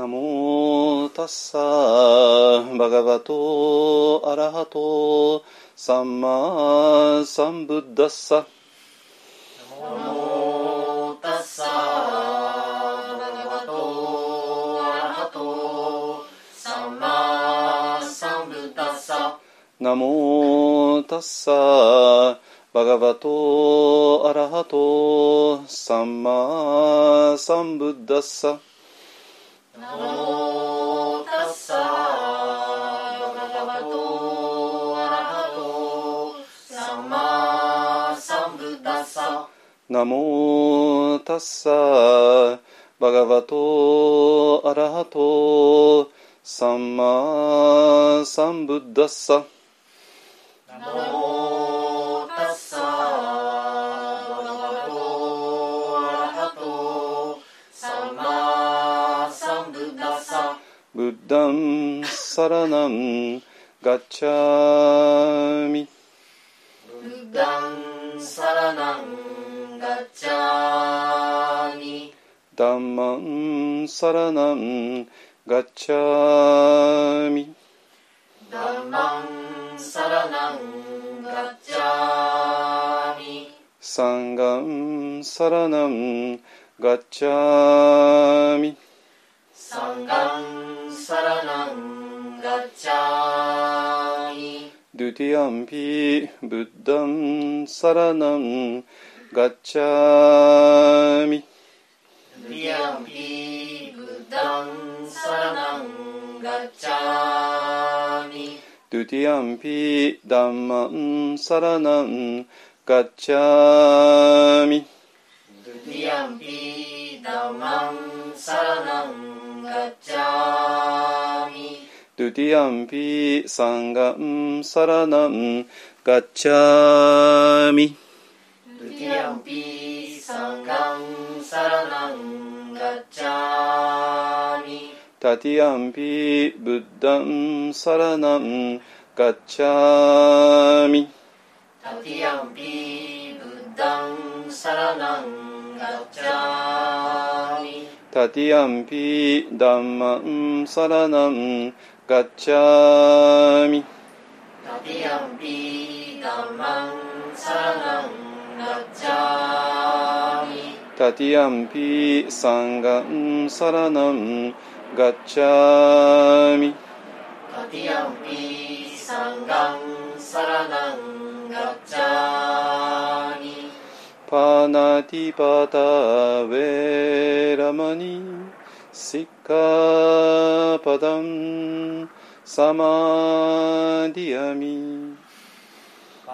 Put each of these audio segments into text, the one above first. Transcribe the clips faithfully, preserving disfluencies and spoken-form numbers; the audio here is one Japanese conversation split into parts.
ナモタッサバガバトアラハトサンマサンブッダッサ。ナモタッサバガバトアラハトサンマサンブッダッサ。ナモタッサバガバトアラハトサンマサンブッダッサ。ナモタッサバガバトアラハトサンマサンブッダッサ。ナモタッサバガバトアラハトサンマサンブッダッサ。ナモタッサバガバトアラハトサンマブッダンサラナンガッチャミ。ブッダンサラナンガッチャミ。ダンマンサラナンガッチャミ。ダンマンサラナンガッチャミ。サンガンサラナンガッチャミ。サンガンサラナンガッチャミ。ドゥティアンピブッダンサラナンガッチャミ。ドゥティアンピブッダンサラナンガッチャミ。ドゥティアンピダンマンサラナンガッチャミ。ドゥティアンピダンマンサラナンガッチャミ。ドゥティアンピサンガンサラナンガッチャミ。ドゥティアンピサンガンサラナンガッチャミ。タティアンピブッダンサラナンガッチャミ。タティアンピブッダンサラナンガッチャミ。タティアンピダンマンサラナンガッチャミ。タティアンピダンマンサラナンガッチャミ。タティアンピサンガンサラナンガッチャミ。タティアンピサンガンサラナンガッチャミ。パナティパタウェラマニシッカパダンサマディアミ。パ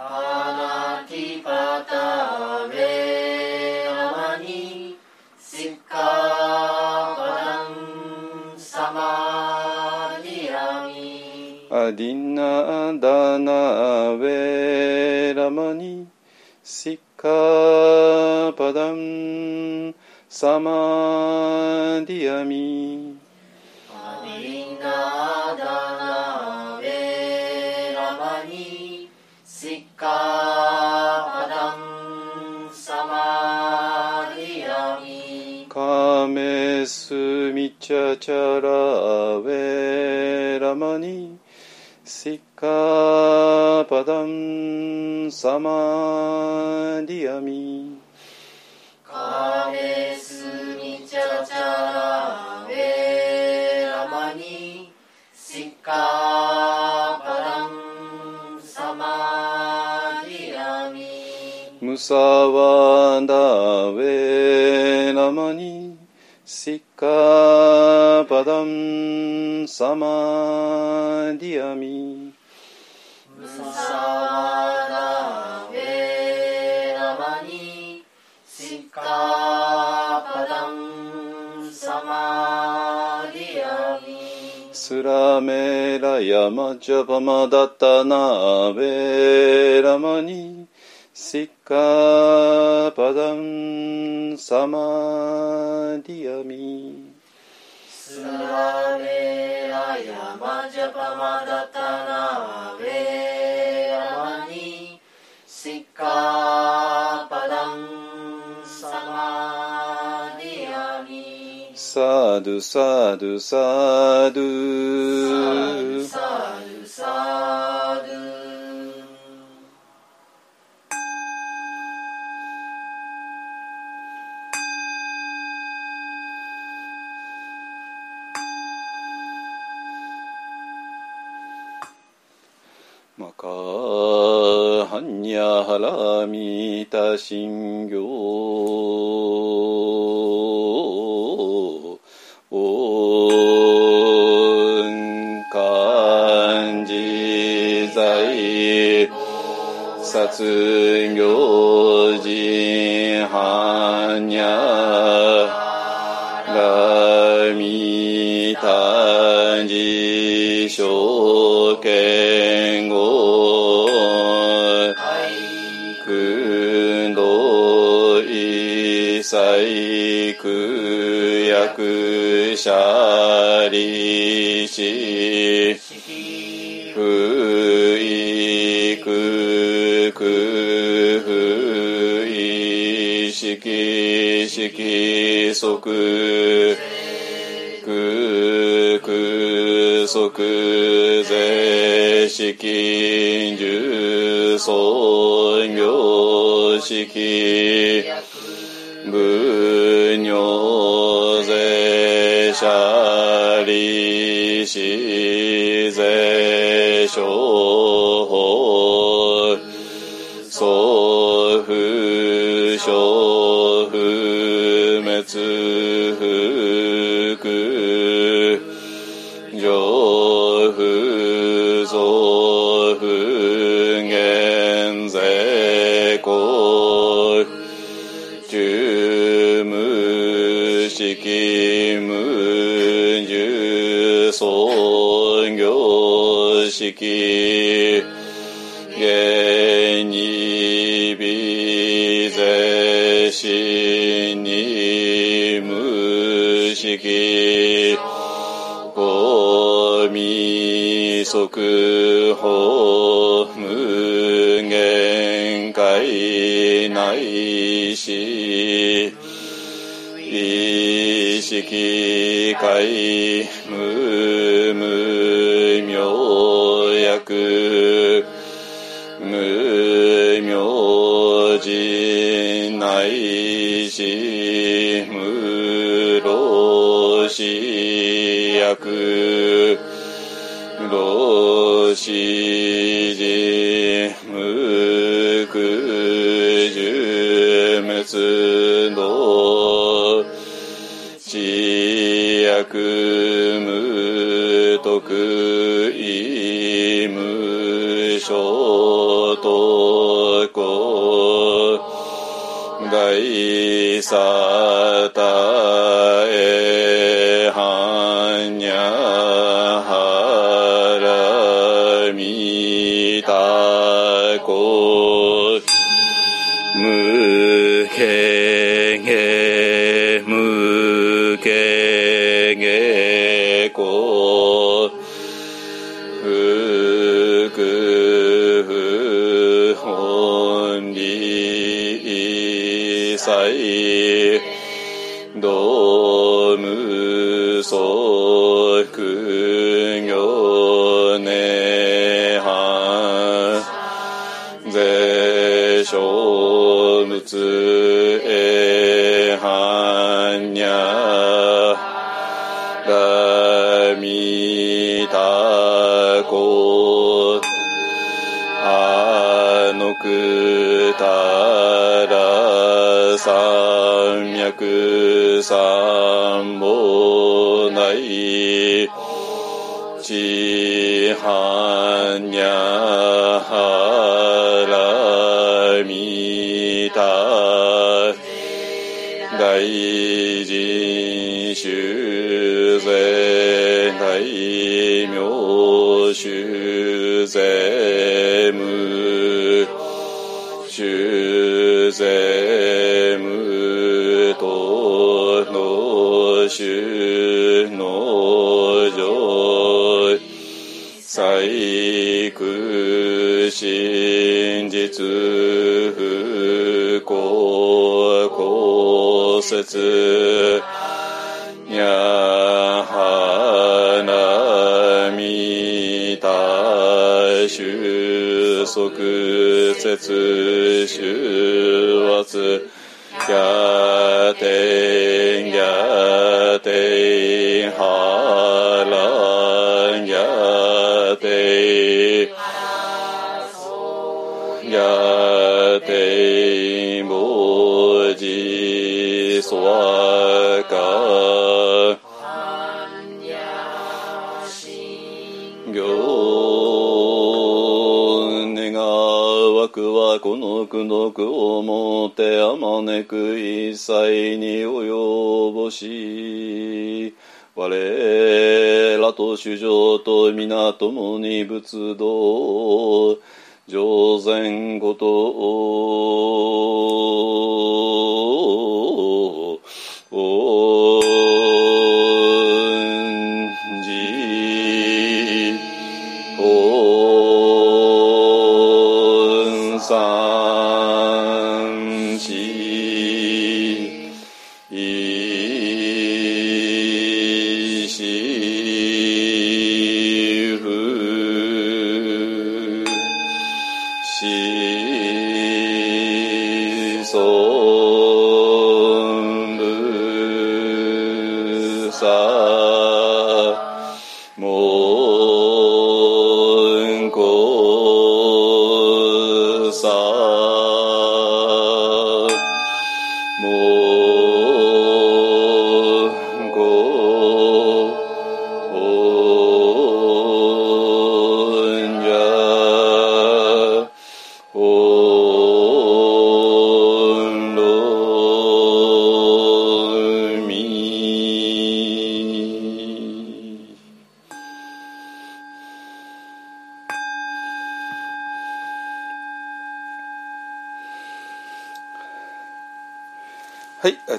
ナティパタウェラマニシッカパダンサマディアミ。アディナダナウェラマニシッカカパダンサマディアミ。アディナダナベラマニシッカパダンサマディアミ。カメスミチャチャラベラマニシッカパダンサマディアミ。カメスミチャチャラベラマニシッカパダンサマディアミ。ムサワダベラマニシッカパダンサマディアミ。ムサワダベラマニシッカパダンサマディアミ。スラメラヤマジャパマダタナベラマニシッカパダンサマディアミ。スラメラヤマジャパマダタナベラマニシッカパダンサマディアミ。サドゥサドゥサドゥサドゥサドゥ。マカハニャハラミタ信行漢字在殺行人ハニャハラミタ自称見語最苦役者利子不意苦苦不意識識即苦苦即是識十尊行識無尿税者利子税商法相不相不滅福常不増不減税項式無住創業式現に微是心に無式五味即法無限界ないし意識界無無明薬無明人内し無老死薬老死人無苦十滅道知薬無徳意無所得故大沙汰へハニャハラミタ故無けげ無下故福本利際道無所苦行涅槃是生無へハニャラミタコアノクタラ三脈三宝内チハニャハラミタ大人修税大名修税無修税無道の修の上最苦真実不幸骨折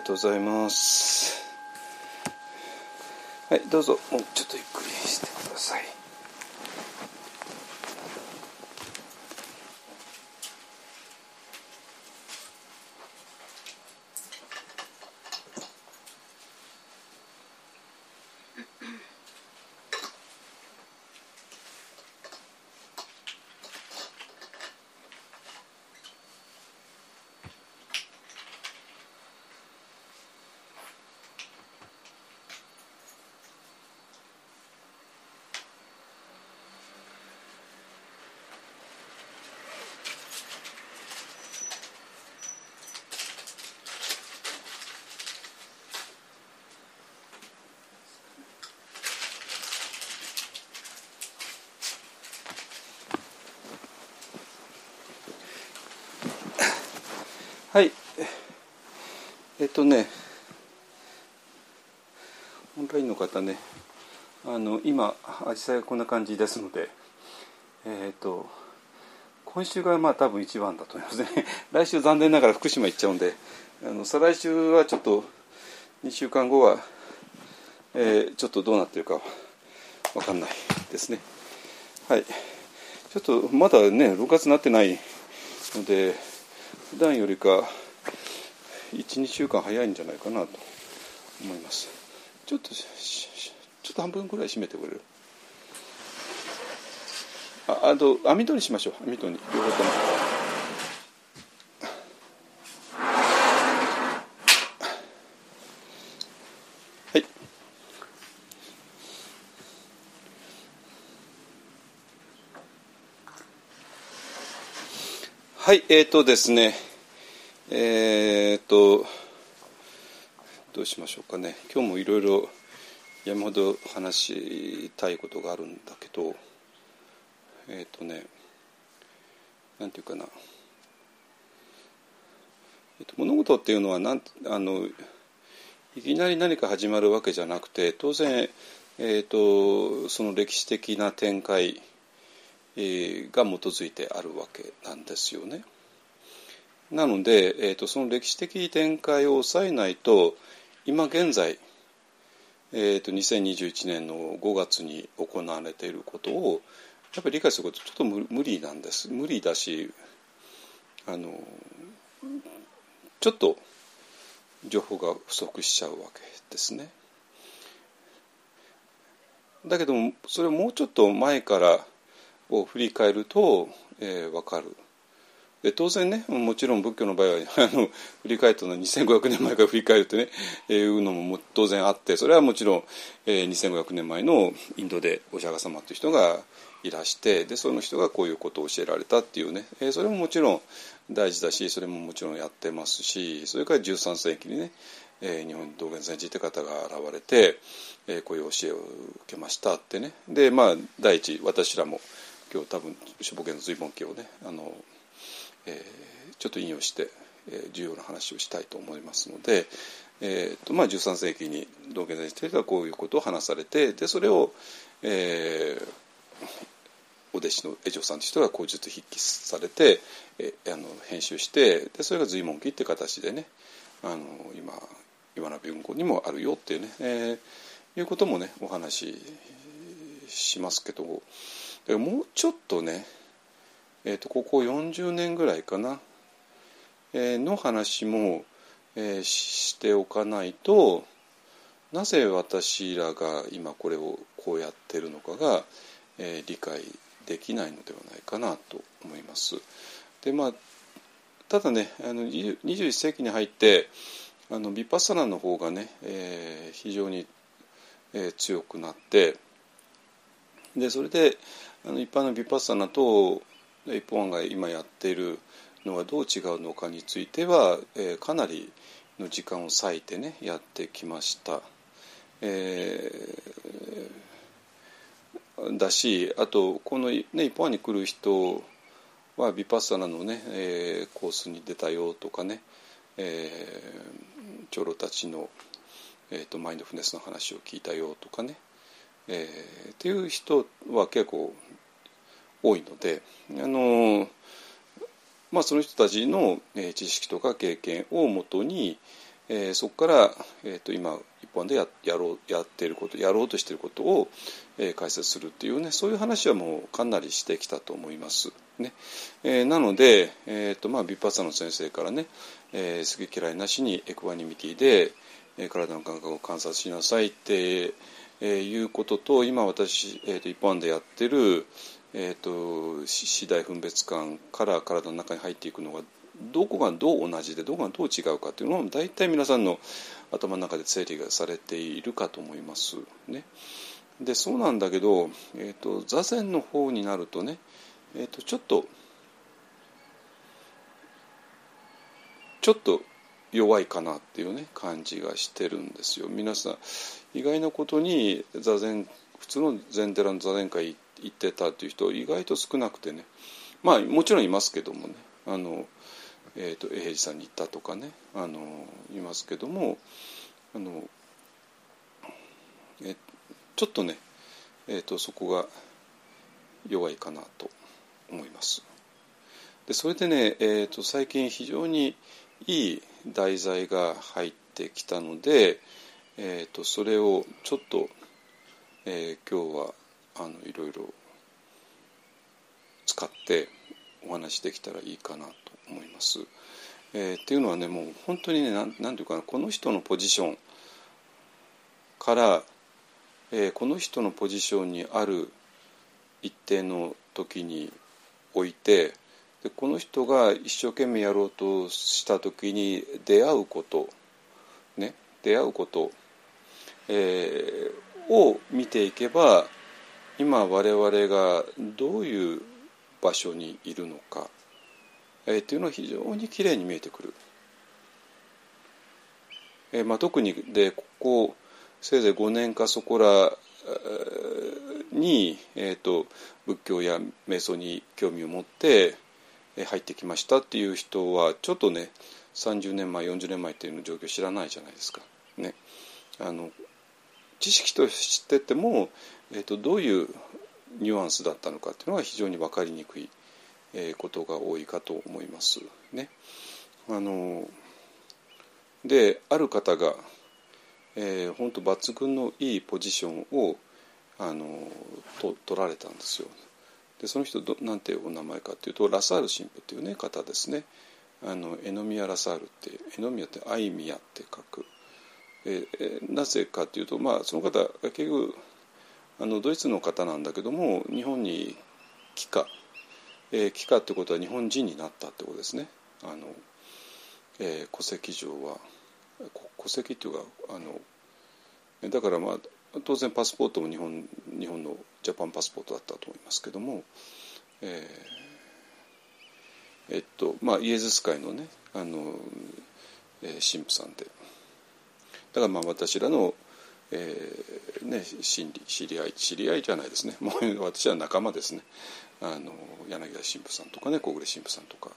ございます。はい、どうぞもうちょっとゆっくりしてください。はい、えっとねオンラインの方ね、あの今アジサイがこんな感じですので、えっと今週がまあ多分一番だと思いますね。来週残念ながら福島行っちゃうんで、あの再来週はちょっとにしゅうかんごは、えー、ちょっとどうなってるか分かんないですね。はい、ちょっとまだねろくがつになってないので。普段よりかいち、にしゅうかん早いんじゃないかなと思います。ちょっとちょっと半分ぐらい締めてくれる？あ、あと網戸にしましょう。網戸に両方とも。はい、はい、えーとですね、えーとどうしましょうかね。今日もいろいろ山ほど話したいことがあるんだけど、えーとね、なんていうかな、えーと、物事っていうのはなんあのいきなり何か始まるわけじゃなくて、当然、えーと、その歴史的な展開が基づいてあるわけなんですよね。なので、えーと、その歴史的展開を抑えないと、今現在、えーと、にせんにじゅういちねんのごがつに行われていることをやっぱり理解することはちょっと無理なんです。無理だし、あのちょっと情報が不足しちゃうわけですね。だけどもそれをもうちょっと前からを振り返ると、えー、分かる。で当然ね、もちろん仏教の場合はあの振り返ったのにせんごひゃくねんまえから振り返るってね、えー、いうのも当然あって、それはもちろん、えー、にせんごひゃくねんまえのインドでお釈迦様という人がいらして、でその人がこういうことを教えられたっていうね、えー、それももちろん大事だし、それももちろんやってますし、それからじゅうさんせいきにね、えー、日本道元禅師って方が現れて、えー、こういう教えを受けましたってね。でまあ第一、私らも今日多分諸法華の随文経をね、あの、えー、ちょっと引用して、えー、重要な話をしたいと思いますので、えーとまあ、じゅうさんせいきに道元禅師という人はこういうことを話されて、でそれを、えー、お弟子の江上さんという人がこうちょっと筆記されて、えー、あの編集して、でそれが随文記って形でね、あの今岩波文庫にもあるよっていうね、えー、いうこともねお話ししますけど、もうちょっとね、えー、とここよんじゅうねんぐらいかな、えー、の話も、えー、しておかないと、なぜ私らが今これをこうやってるのかが、えー、理解できないのではないかなと思います。で、まあ、ただね、あのにじゅういっせいきに入ってあのヴィパッサナの方がね、えー、非常に、えー、強くなって、でそれであの一般のヴィパッサナと一方案が今やっているのはどう違うのかについては、えー、かなりの時間を割いてねやってきました、えー、だし、あとこの、ね、一方案に来る人はヴィパッサナのね、えー、コースに出たよとかね、えー、長老たちの、えーと、マインドフルネスの話を聞いたよとかね、えー、っていう人は結構多いので、あのーまあ、その人たちの、えー、知識とか経験をもとに、えー、そこから、えー、と今一般で や, や, ろうやっていることやろうとしていることを、えー、解説するっていうね、そういう話はもうかなりしてきたと思います、ねえー、なので、えーとまあ、ヴィッパッサナの先生からね、えー、好き嫌いなしにエクアニミティで、えー、体の感覚を観察しなさいってえー、いうことと、今私、えー、と一般でやってる、えー、と四大分別感から体の中に入っていくのがどこがどう同じでどこがどう違うかというのを大体皆さんの頭の中で整理がされているかと思います、ね、でそうなんだけど、えー、と座禅の方になるとね、えー、とちょっとちょっと弱いかなっていうね感じがしてるんですよ。皆さん意外なことに座禅、普通の禅寺の座禅会行ってたっていう人意外と少なくてね、まあもちろんいますけどもね、あのえっと永平寺さんに行ったとかね、あのいますけども、あのえちょっとね、えっとそこが弱いかなと思います。でそれでね、えっと最近非常にいい題材が入ってきたので、えー、とそれをちょっと、えー、今日はあのいろいろ使ってお話できたらいいかなと思います。えー、っていうのはね、もう本当にね、な ん, なんていうかな、この人のポジションから、えー、この人のポジションにある一定の時に置いて、でこの人が一生懸命やろうとした時に出会うこと、ね、出会うこと、えー、を見ていけば、今我々がどういう場所にいるのか、えー、っていうのは非常にきれいに見えてくる。えーまあ、特にでここせいぜいごねんかそこらに、えー、と仏教や瞑想に興味を持って入ってきましたっていう人はちょっとね、さんじゅうねんまえよんじゅうねんまえっていうの状況知らないじゃないですか、ね、あの知識としてても、えー、とどういうニュアンスだったのかっていうのは非常に分かりにくいことが多いかと思います、ね、あのである方が、えー、本当抜群のいいポジションをあのと取られたんですよ。でその人どなんてお名前かというと、ラサール神父という、ね、方ですね。あのエノミア・ラサールって、エノミアってアイミアって書く。ええなぜかというと、まあ、その方結局あのドイツの方なんだけども、日本に帰化、えー、帰化ってことは日本人になったってことですね。あの、えー、戸籍上は戸籍っていうかあのだからまあ当然パスポートも日本日本のジャパンパスポートだったと思いますけども、えー、えっとまあイエズス会のねあの、えー、神父さんで、だからまあ私らのえーね、知り、知り合い知り合いじゃないですね、もう私は仲間ですね。あの柳田神父さんとかね、小暮神父さんとか、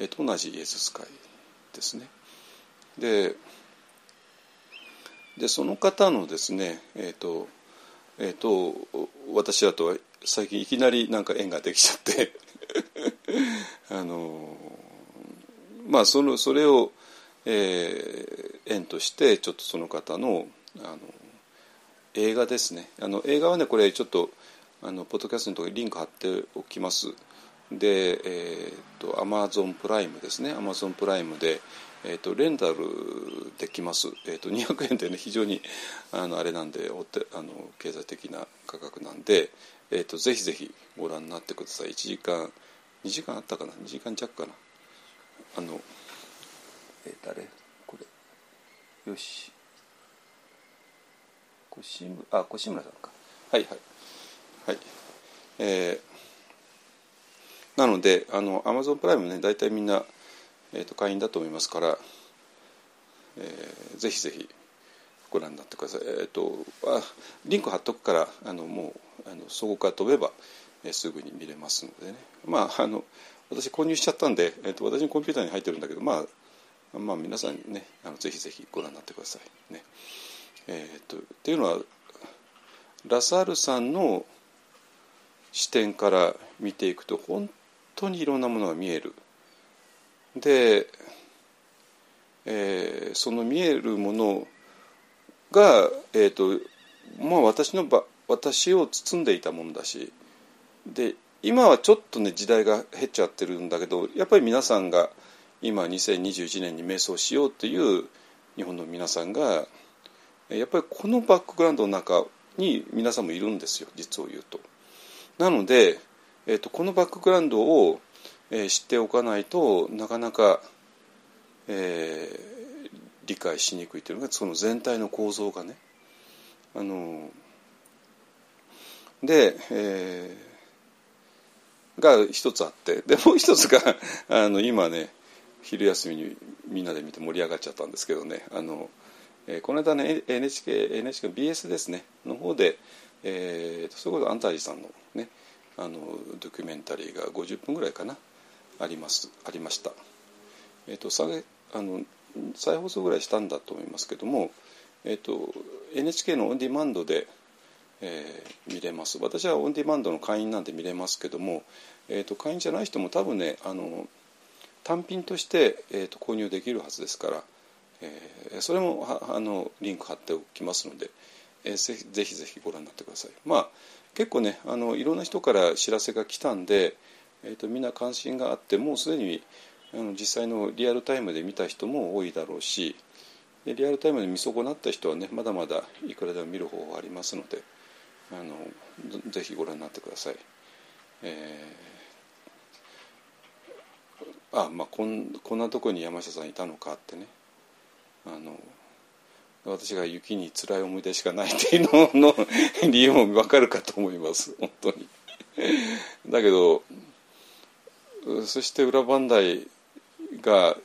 えー、と同じイエズス会ですね。 で, でその方のですね、えっ、ー、と,、えー、と私だとは最近いきなりなんか縁ができちゃってあのまあ そ, のそれを、えー、縁としてちょっとその方のあの映画ですね、あの映画はねこれちょっとあのポッドキャストのところにリンク貼っておきます。で、えー、と Amazon プライムですね、 Amazon プライムで、えー、とレンタルできます、えー、とにひゃくえんでね、非常に あ, のあれなんでおてあの経済的な価格なんで、えー、とぜひぜひご覧になってください。いちじかんにじかんあったかな、にじかんじゃくかな、あの、えー、誰これよし越村、あ、越村さんか、はいはいはい、えー、なのであの Amazon プライムね、大体みんな、えー、と会員だと思いますから、えー、ぜひぜひご覧になってください。えっ、ー、とあリンク貼っとくから、あのもうあのそこから飛べば、えー、すぐに見れますのでね、まああの私購入しちゃったんで、えー、と私のコンピューターに入ってるんだけど、まあまあ皆さんね、あのぜひぜひご覧になってくださいね。えー、っとっていうのはラサールさんの視点から見ていくと本当にいろんなものが見える。で、えー、その見えるものが、えー、っとまあ私のば私を包んでいたものだし、で今はちょっとね時代が減っちゃってるんだけど、やっぱり皆さんが今にせんにじゅういちねんに瞑想しようっていう日本の皆さんがやっぱりこのバックグラウンドの中に皆さんもいるんですよ、実を言うと。なので、えー、とこのバックグラウンドを、えー、知っておかないとなかなか、えー、理解しにくいというのがその全体の構造がね、あのー、で、えー、が一つあって、でもう一つがあの今ね昼休みにみんなで見て盛り上がっちゃったんですけどね、あのえー、この間ね エヌエイチケー ビーエス ですねの方で、えー、それこそアンタージさんのねあのドキュメンタリーがごじゅっぷんぐらいかなありますありました。えっ、ー、とさあの再放送ぐらいしたんだと思いますけども、えっ、ー、と エヌエイチケー のオンディマンドで、えー、見れます。私はオンディマンドの会員なんで見れますけども、えっ、ー、と会員じゃない人も多分ねあの単品として、えー、と購入できるはずですから。えー、それもあのリンク貼っておきますので、えー、ぜひぜひぜひご覧になってください。まあ結構ねあのいろんな人から知らせが来たんで、えー、とみんな関心があって、もうすでにあの実際のリアルタイムで見た人も多いだろうし、でリアルタイムで見損なった人はねまだまだいくらでも見る方法ありますので、あのぜひご覧になってください。えー、あまあこん、こんなとこに山下さんいたのかってね、あの私が雪に辛い思い出しかないっていうのの理由も分かるかと思います、本当に。だけどそして裏磐梯が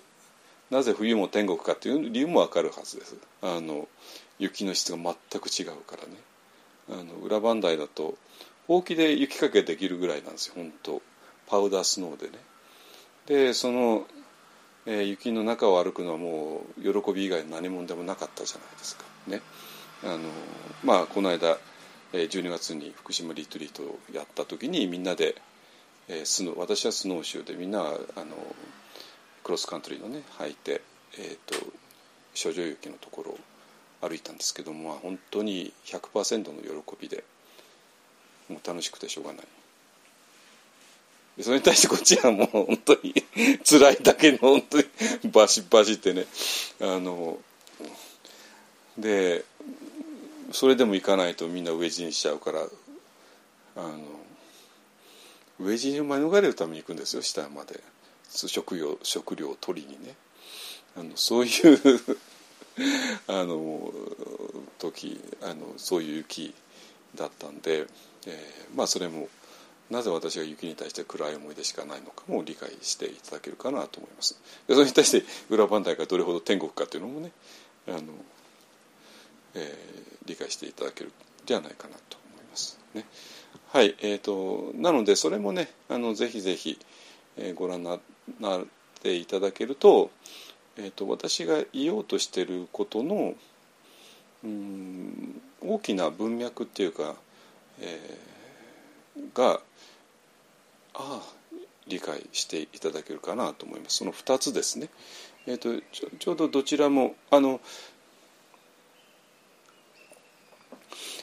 なぜ冬も天国かっていう理由も分かるはずです。あの雪の質が全く違うからね、あの裏磐梯だとほうきで雪かけできるぐらいなんですよ、本当パウダースノーでね。でそのえー、雪の中を歩くのはもう喜び以外の何もんでもなかったじゃないですか、ね。あのまあ、この間、えー、じゅうにがつに福島リトリートをやった時にみんなで、えー、スノ私はスノーシューで、みんなあのクロスカントリーのね履いて、えー、と諸女雪のところを歩いたんですけども、まあ、本当に ひゃくパーセント の喜びでもう楽しくてしょうがない。それに対してこっちはもう本当に辛いだけの本当にバシバシってね、あのでそれでも行かないとみんな飢え死にしちゃうから、あの飢え死にを免れるために行くんですよ、下まで食料、食料を取りにね。あのそういうあの時あのそういう雪だったんで、えー、まあそれもなぜ私が雪に対して暗い思い出しかないのかも理解していただけるかなと思います。でそれに対して裏磐梯がどれほど天国かというのもね、あの、えー、理解していただけるんじゃないかなと思います、ね。はい、えーと、なのでそれもね、あのぜひぜひ、えー、ご覧に な, なっていただける と,、えー、と私が言おうとしていることのうーん大きな文脈っていうか、えー、がああ理解していただけるかなと思います。そのふたつですね、えーと、ちょ、ちょうどどちらもあの、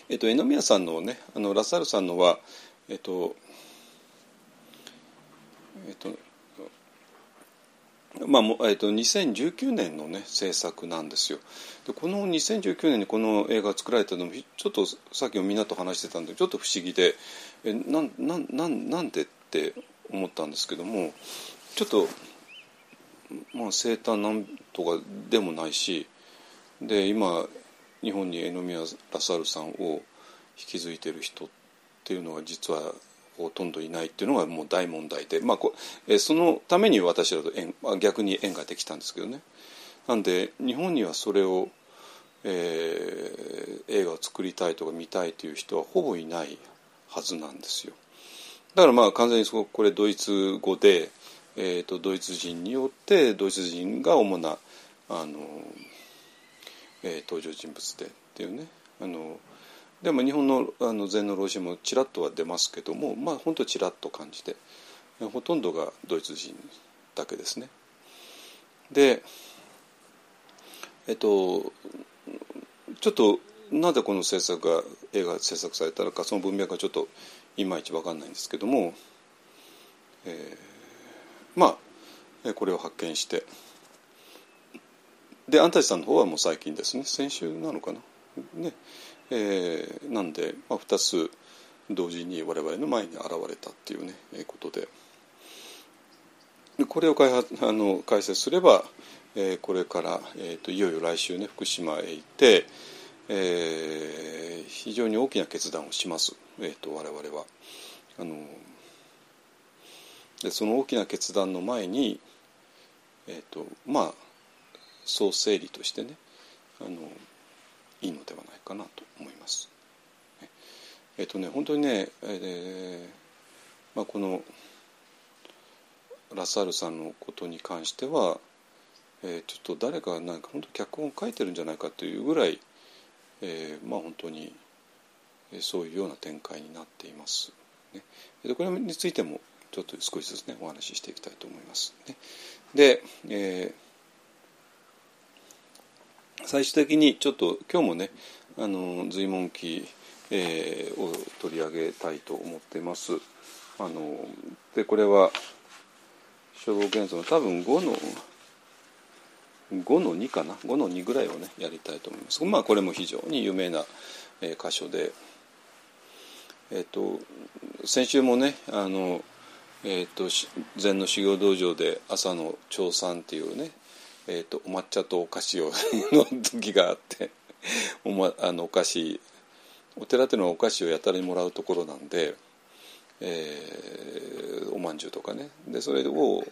えーと、榎宮さんのね、あのラサールさんのはえーと、えーとまあえーと、にせんじゅうきゅうねんのね制作なんですよ。でこのにせんじゅうきゅうねんにこの映画が作られたのもちょっとさっきもみんなと話してたんでちょっと不思議で、えな ん, な, ん な, んなんでって思ったんですけども、ちょっと、まあ、生誕なんとかでもないしで、今日本に榎宮ラサールさんを引き継いでる人っていうのは実はほとんどいないっていうのがもう大問題で、まあ、こえそのために私らと縁、逆に縁ができたんですけどね。なんで日本にはそれを、えー、映画を作りたいとか見たいという人はほぼいないはずなんですよ。だからまあ完全にこれドイツ語で、えー、とドイツ人によってドイツ人が主なあの、えー、登場人物でっていうね。あのでも日本の禅の老子もちらっとは出ますけども、まあ本当ちらっと感じてほとんどがドイツ人だけですね。で、えっと、ちょっとなぜこの制作が映画制作されたのかその文脈がちょっといまいち分かんないんですけども、えー、まあこれを発見して、で安達さんの方はもう最近ですね、先週なのかなね、えー、なんで、まあ、ふたつ同時に我々の前に現れたっていうね、えー、ことで、でこれを開発あの解説すれば、えー、これから、えー、といよいよ来週ね福島へ行って、えー、非常に大きな決断をします、えー、と我々はあのでその大きな決断の前に、えー、とまあ総整理としてねあのいいのではないかなと思います。えっとね本当にね、えーまあ、このラサールさんのことに関しては、えー、ちょっと誰かなんか本当脚本を書いてるんじゃないかというぐらい、えー、まあ本当にそういうような展開になっています、ね。でこれについてもちょっと少しずつねお話ししていきたいと思います、ね。で、えー最終的にちょっと今日もねあの随文記、えー、を取り上げたいと思っています。あのでこれは消防元素の多分ごのにかな、ごのにぐらいをねやりたいと思います。まあこれも非常に有名な、えー、箇所で、えっと先週もねあの、えー、と禅の修行道場で朝の朝参っていうねえー、とお抹茶とお菓子をの時があって お,、ま、あのお菓子お寺というのはお菓子をやたらにもらうところなんで、えー、おまんじゅうとかねでそれを、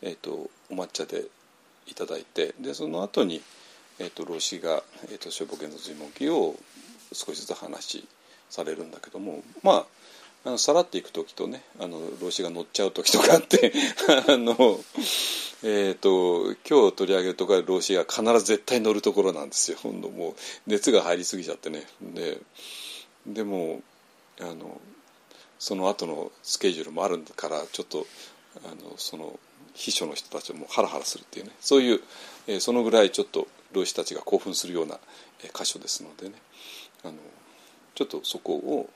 えー、とお抹茶でいただいてでその後に、えー、と老子が「えー、と消防元素随文記」を少しずつ話しされるんだけども、まああのさらっていく時とねあの老子が乗っちゃう時とかあってあの、えー、と今日取り上げるところは老子が必ず絶対乗るところなんですよ。今度もう熱が入りすぎちゃってね で, でもあのその後のスケジュールもあるからちょっとあのその秘書の人たちもハラハラするっていうねそういう、えー、そのぐらいちょっと老子たちが興奮するような、えー、箇所ですのでねあのちょっとそこを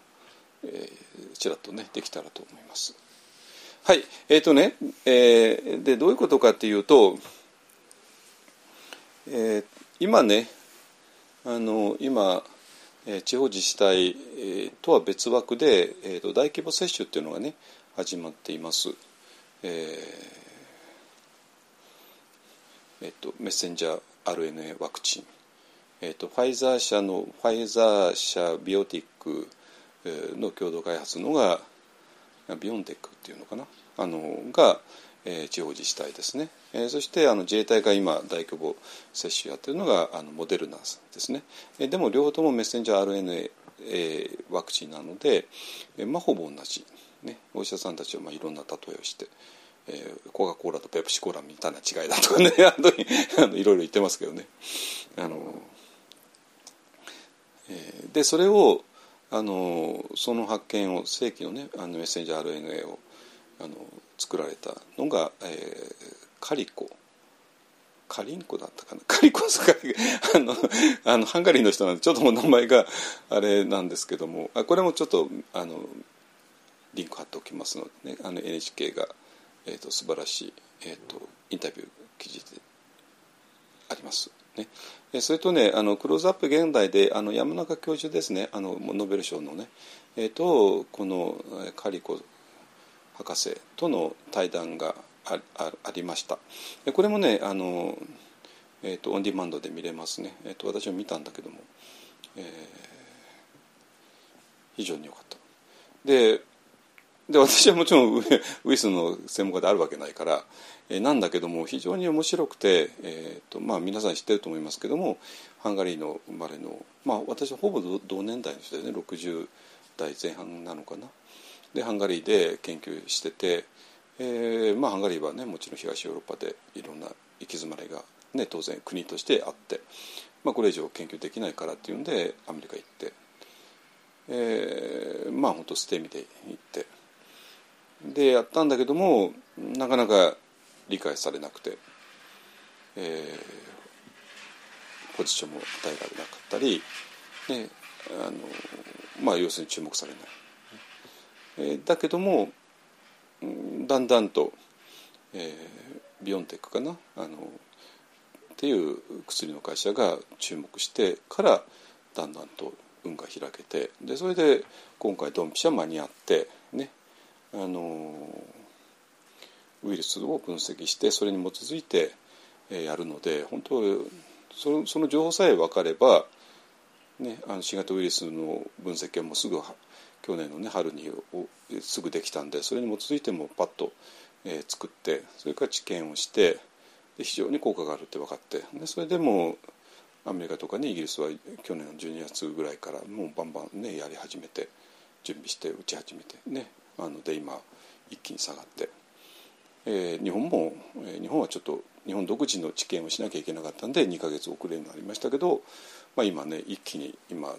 えー、ちらっとねできたらと思います。はい、えーとね、えー、でどういうことかっていうと、えー、今ねあの今地方自治体とは別枠で大規模接種っていうのがね始まっています。えー、えっとメッセンジャー アールエヌエー ワクチン、えっとファイザー社のファイザー社ビオティックの共同開発のがビオンテックっていうのかなあのが、えー、地方自治体ですね。えー、そしてあの自衛隊が今大規模接種やってるのがあのモデルナですね。えー、でも両方ともメッセンジャー アールエヌエー、えー、ワクチンなので、えー、まあほぼ同じ。ね、お医者さんたちはまあいろんな例えをして、えー、コカ・コーラとペプシコーラみたいな違いだとかねあのいろいろ言ってますけどねあの、えー、でそれをあのその発見を正規のねあのメッセンジャー アールエヌエー をあの作られたのが、えー、カリコカリンコだったかなカリコあのあのハンガリーの人なんでちょっともう名前があれなんですけどもあこれもちょっとあのリンク貼っておきますので、ね、あの エヌエイチケー が、えー、と素晴らしい、えー、とインタビュー記事であります、ね、えそれとねあのクローズアップ現代であの山中教授ですねあのノーベル賞のね、えー、とこのカリコ博士との対談が あ, あ, ありました。これもねあの、えー、とオンディマンドで見れますね、えー、と私も見たんだけども、えー、非常に良かった。でで私はもちろんウイルスの専門家であるわけないから、えー、なんだけども非常に面白くて、えーとまあ、皆さん知ってると思いますけどもハンガリーの生まれの、まあ、私はほぼ同年代の人ですねろくじゅうだいぜんはんなのかなでハンガリーで研究してて、えーまあ、ハンガリーはねもちろん東ヨーロッパでいろんな行き詰まりが、ね、当然国としてあって、まあ、これ以上研究できないからっていうんでアメリカ行って、えー、まあ本当捨て身で行ってでやったんだけどもなかなか理解されなくて、えー、ポジションも与えられなかったり、ねあのまあ、要するに注目されない、えー、だけどもだんだんと、えー、ビオンテックかなあのっていう薬の会社が注目してからだんだんと運が開けてでそれで今回ドンピシャ間に合ってねあのウイルスを分析してそれに基づいてやるので本当そ の, その情報さえ分かれば、ね、あの新型ウイルスの分析はもうすぐ去年の、ね、春にすぐできたんでそれに基づいてもパッと、えー、作ってそれから治験をしてで非常に効果があるって分かってでそれでもアメリカとか、ね、イギリスは去年のじゅうにがつぐらいからもうバンバン、ね、やり始めて準備して打ち始めてねなので今一気に下がって、えー、日本も、えー、日本はちょっと日本独自の治験をしなきゃいけなかったんでにかげつ遅れになりましたけど、まあ、今ね一気に今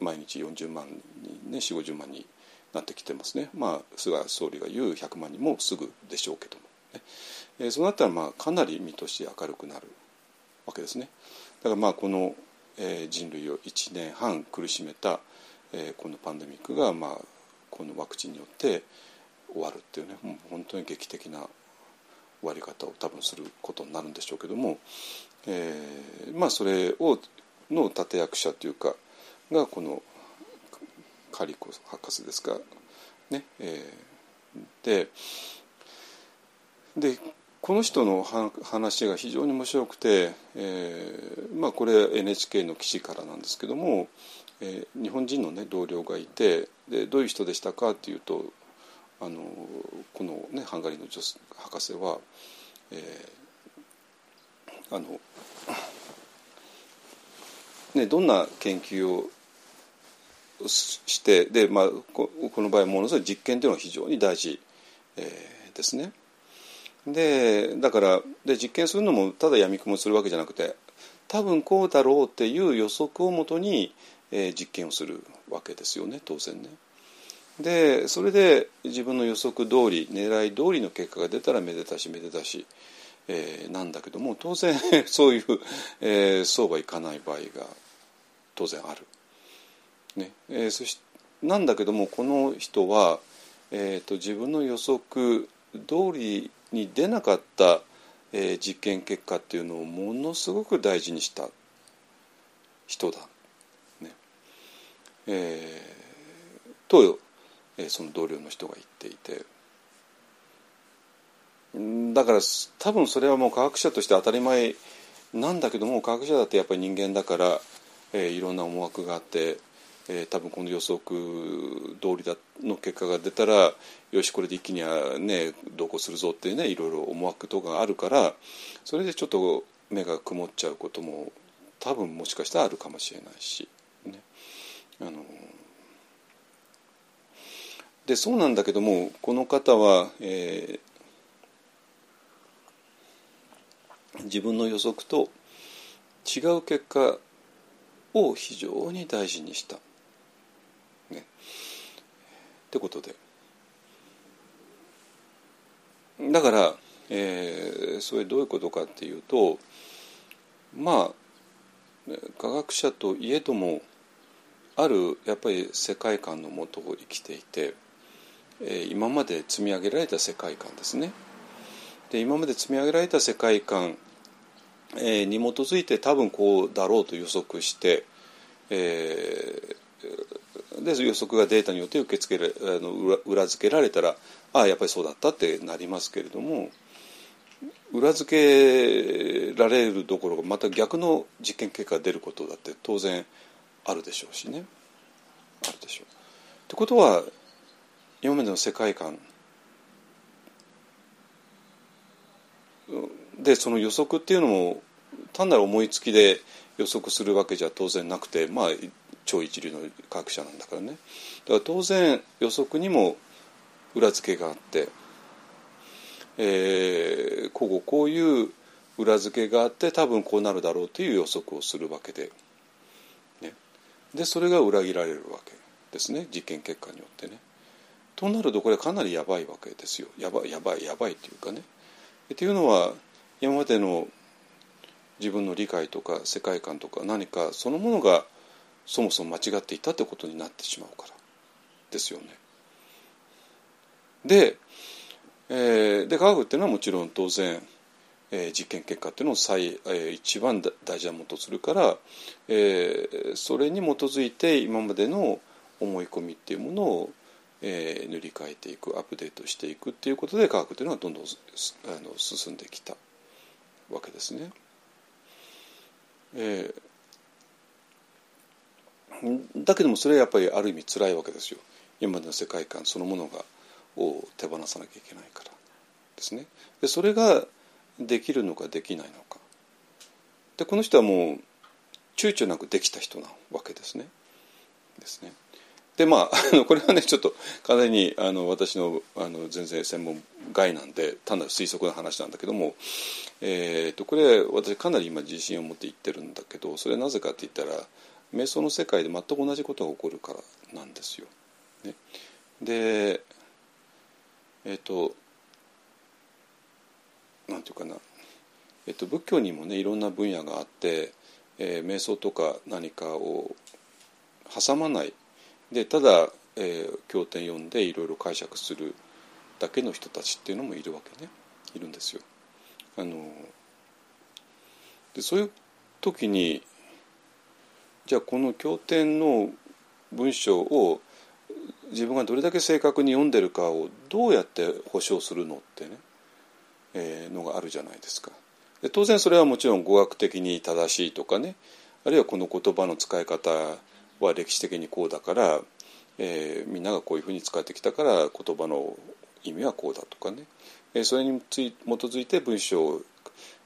毎日よんじゅうまん人ねよんじゅう、ごじゅうまんになってきてますね。まあ菅総理が言うひゃくまん人もすぐでしょうけども、ねえー、そうなったらまあかなり見通し明るくなるわけですね。だからまあこの、えー、人類をいちねんはん苦しめた、えー、このパンデミックがまあこのワクチンによって終わるっていうねもう本当に劇的な終わり方を多分することになるんでしょうけども、えー、まあそれをの立役者というかがこのカリコ博士ですかね、えー、で, でこの人の話が非常に面白くて、えー、まあこれ エヌエイチケー の記事からなんですけども。えー、日本人の、ね、同僚がいてでどういう人でしたかっていうとあのこの、ね、ハンガリーの女博士は、えーあのね、どんな研究をしてで、まあ、こ, この場合ものすごい実験というのは非常に大事、えー、ですね。でだからで実験するのもただ闇雲するわけじゃなくて多分こうだろうっていう予測をもとにえー、実験をするわけですよね当然ね。でそれで自分の予測通り狙い通りの結果が出たらめでたしめでたし、えー、なんだけども当然そういう、えー、そうはいかない場合が当然ある、ねえー、そしなんだけどもこの人は、えーと、自分の予測通りに出なかった、えー、実験結果っていうのをものすごく大事にした人だ。えー、と、えー、その同僚の人が言っていて、だから多分それはもう科学者として当たり前なんだけども、科学者だってやっぱり人間だから、えー、いろんな思惑があって、えー、多分この予測通りだの結果が出たら、よしこれで一気にはねどうこうするぞってね、いろいろ思惑とかがあるから、それでちょっと目が曇っちゃうことも多分もしかしたらあるかもしれないし、ね、あのでそうなんだけども、この方は、えー自分の予測と違う結果を非常に大事にした、ね、ってことで、だから、えー、それどういうことかっていうと、まあ科学者といえどもあるやっぱり世界観のもとを生きていて、えー、今まで積み上げられた世界観ですね。で今まで積み上げられた世界観に基づいて多分こうだろうと予測して、えー、で予測がデータによって受け付けられ、あの 裏, 裏付けられたら、ああやっぱりそうだったってなりますけれども、裏付けられるどころかまた逆の実験結果が出ることだって当然あるでしょうしね、あるでしょう。ってことは今までの世界観でその予測っていうのも単なる思いつきで予測するわけじゃ当然なくて、まあ超一流の科学者なんだからね、だから当然予測にも裏付けがあって、えー、こうこういう裏付けがあって多分こうなるだろうという予測をするわけで、ね、でそれが裏切られるわけですね、実験結果によってね。となるとこれかなりやばいわけですよ。やばいやばいやばいというかね、っていうのは今までの自分の理解とか世界観とか何かそのものがそもそも間違っていたってことになってしまうからですよね。で、えー、で科学っていうのはもちろん当然、えー、実験結果っていうのを最、えー、一番大事なものとするから、えー、それに基づいて今までの思い込みっていうものをえー、塗り替えていく、アップデートしていくっていうことで科学というのはどんどんあの進んできたわけですね、えー、だけどもそれはやっぱりある意味つらいわけですよ。今までの世界観そのものがを手放さなきゃいけないからですね。でそれができるのかできないのかで、この人はもう躊躇なくできた人なわけですねですねでまあ、あのこれはねちょっと完全にあの私 の, あの全然専門外なんで単なる推測の話なんだけども、えー、とこれ私かなり今自信を持って言ってるんだけど、それはなぜかって言ったら瞑想の世界で全く同じことが起こるからなんですよ。ね、でえっ、ー、となんていうかな、えー、と仏教にもねいろんな分野があって、えー、瞑想とか何かを挟まないでただ、えー、経典読んでいろいろ解釈するだけの人たちっていうのもいるわけね、いるんですよ。あのでそういう時にじゃあこの経典の文章を自分がどれだけ正確に読んでるかをどうやって保証するのってね、えー、のがあるじゃないですか。で当然それはもちろん語学的に正しいとかね、あるいはこの言葉の使い方は歴史的にこうだから、えー、みんながこういうふうに使ってきたから言葉の意味はこうだとかね、えー、それについ基づいて文章を、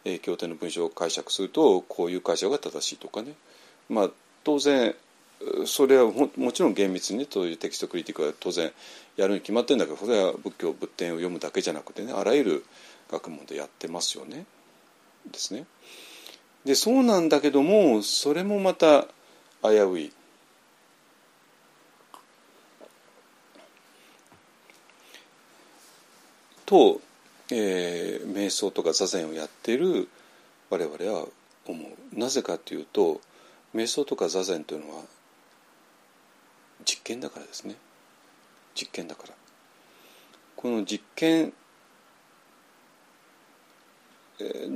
えー、経典の文章を解釈するとこういう解釈が正しいとかね、まあ当然それは も, もちろん厳密にねそういうテキストクリティックは当然やるに決まってるんだけど、それは仏教仏典を読むだけじゃなくてね、あらゆる学問でやってますよねですね。でそうなんだけどもそれもまた危うい。と、えー、瞑想とか座禅をやっている我々は思う。なぜかというと瞑想とか座禅というのは実験だからですね。実験だから。この実験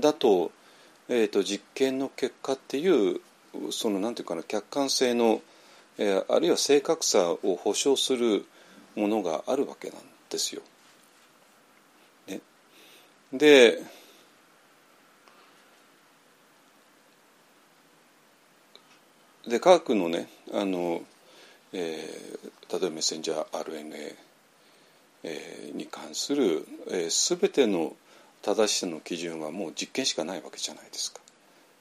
だと、えーと、実験の結果っていうそのなんていうかな客観性のえー、あるいは正確さを保証するものがあるわけなんですよ、ね、でで科学のねあの、えー、例えばメッセンジャー アールエヌエー、えー、に関する、えー、全ての正しさの基準はもう実験しかないわけじゃないですか、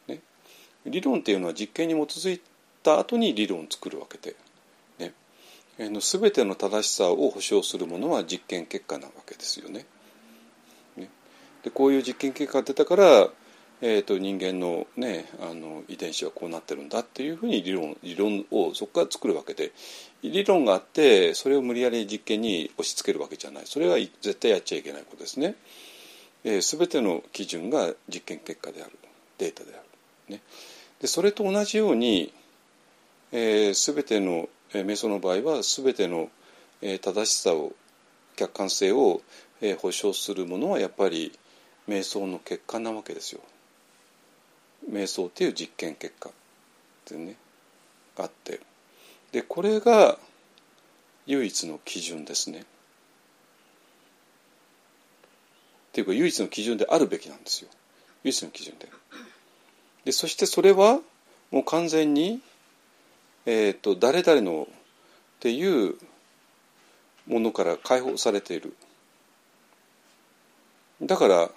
ね、理論っていうのは実験に基づいた後に理論を作るわけで、ねえー、の全ての正しさを保証するものは実験結果なわけですよね。ねでこういう実験結果が出たからえー、と人間の、ね、あの遺伝子はこうなってるんだっていうふうに理論、理論をそこから作るわけで、理論があってそれを無理やり実験に押し付けるわけじゃない。それは絶対やっちゃいけないことですね。えー、全ての基準が実験結果である、データである、ね、でそれと同じように、えー、全ての、えー、メソの場合は全ての、えー、正しさを客観性を、えー、保証するものはやっぱり瞑想の結果なわけですよ。瞑想っていう実験結果ってねあって、でこれが唯一の基準ですね。っていうか唯一の基準であるべきなんですよ。唯一の基準で。でそしてそれはもう完全に、えーと、誰々のっていうものから解放されている。だから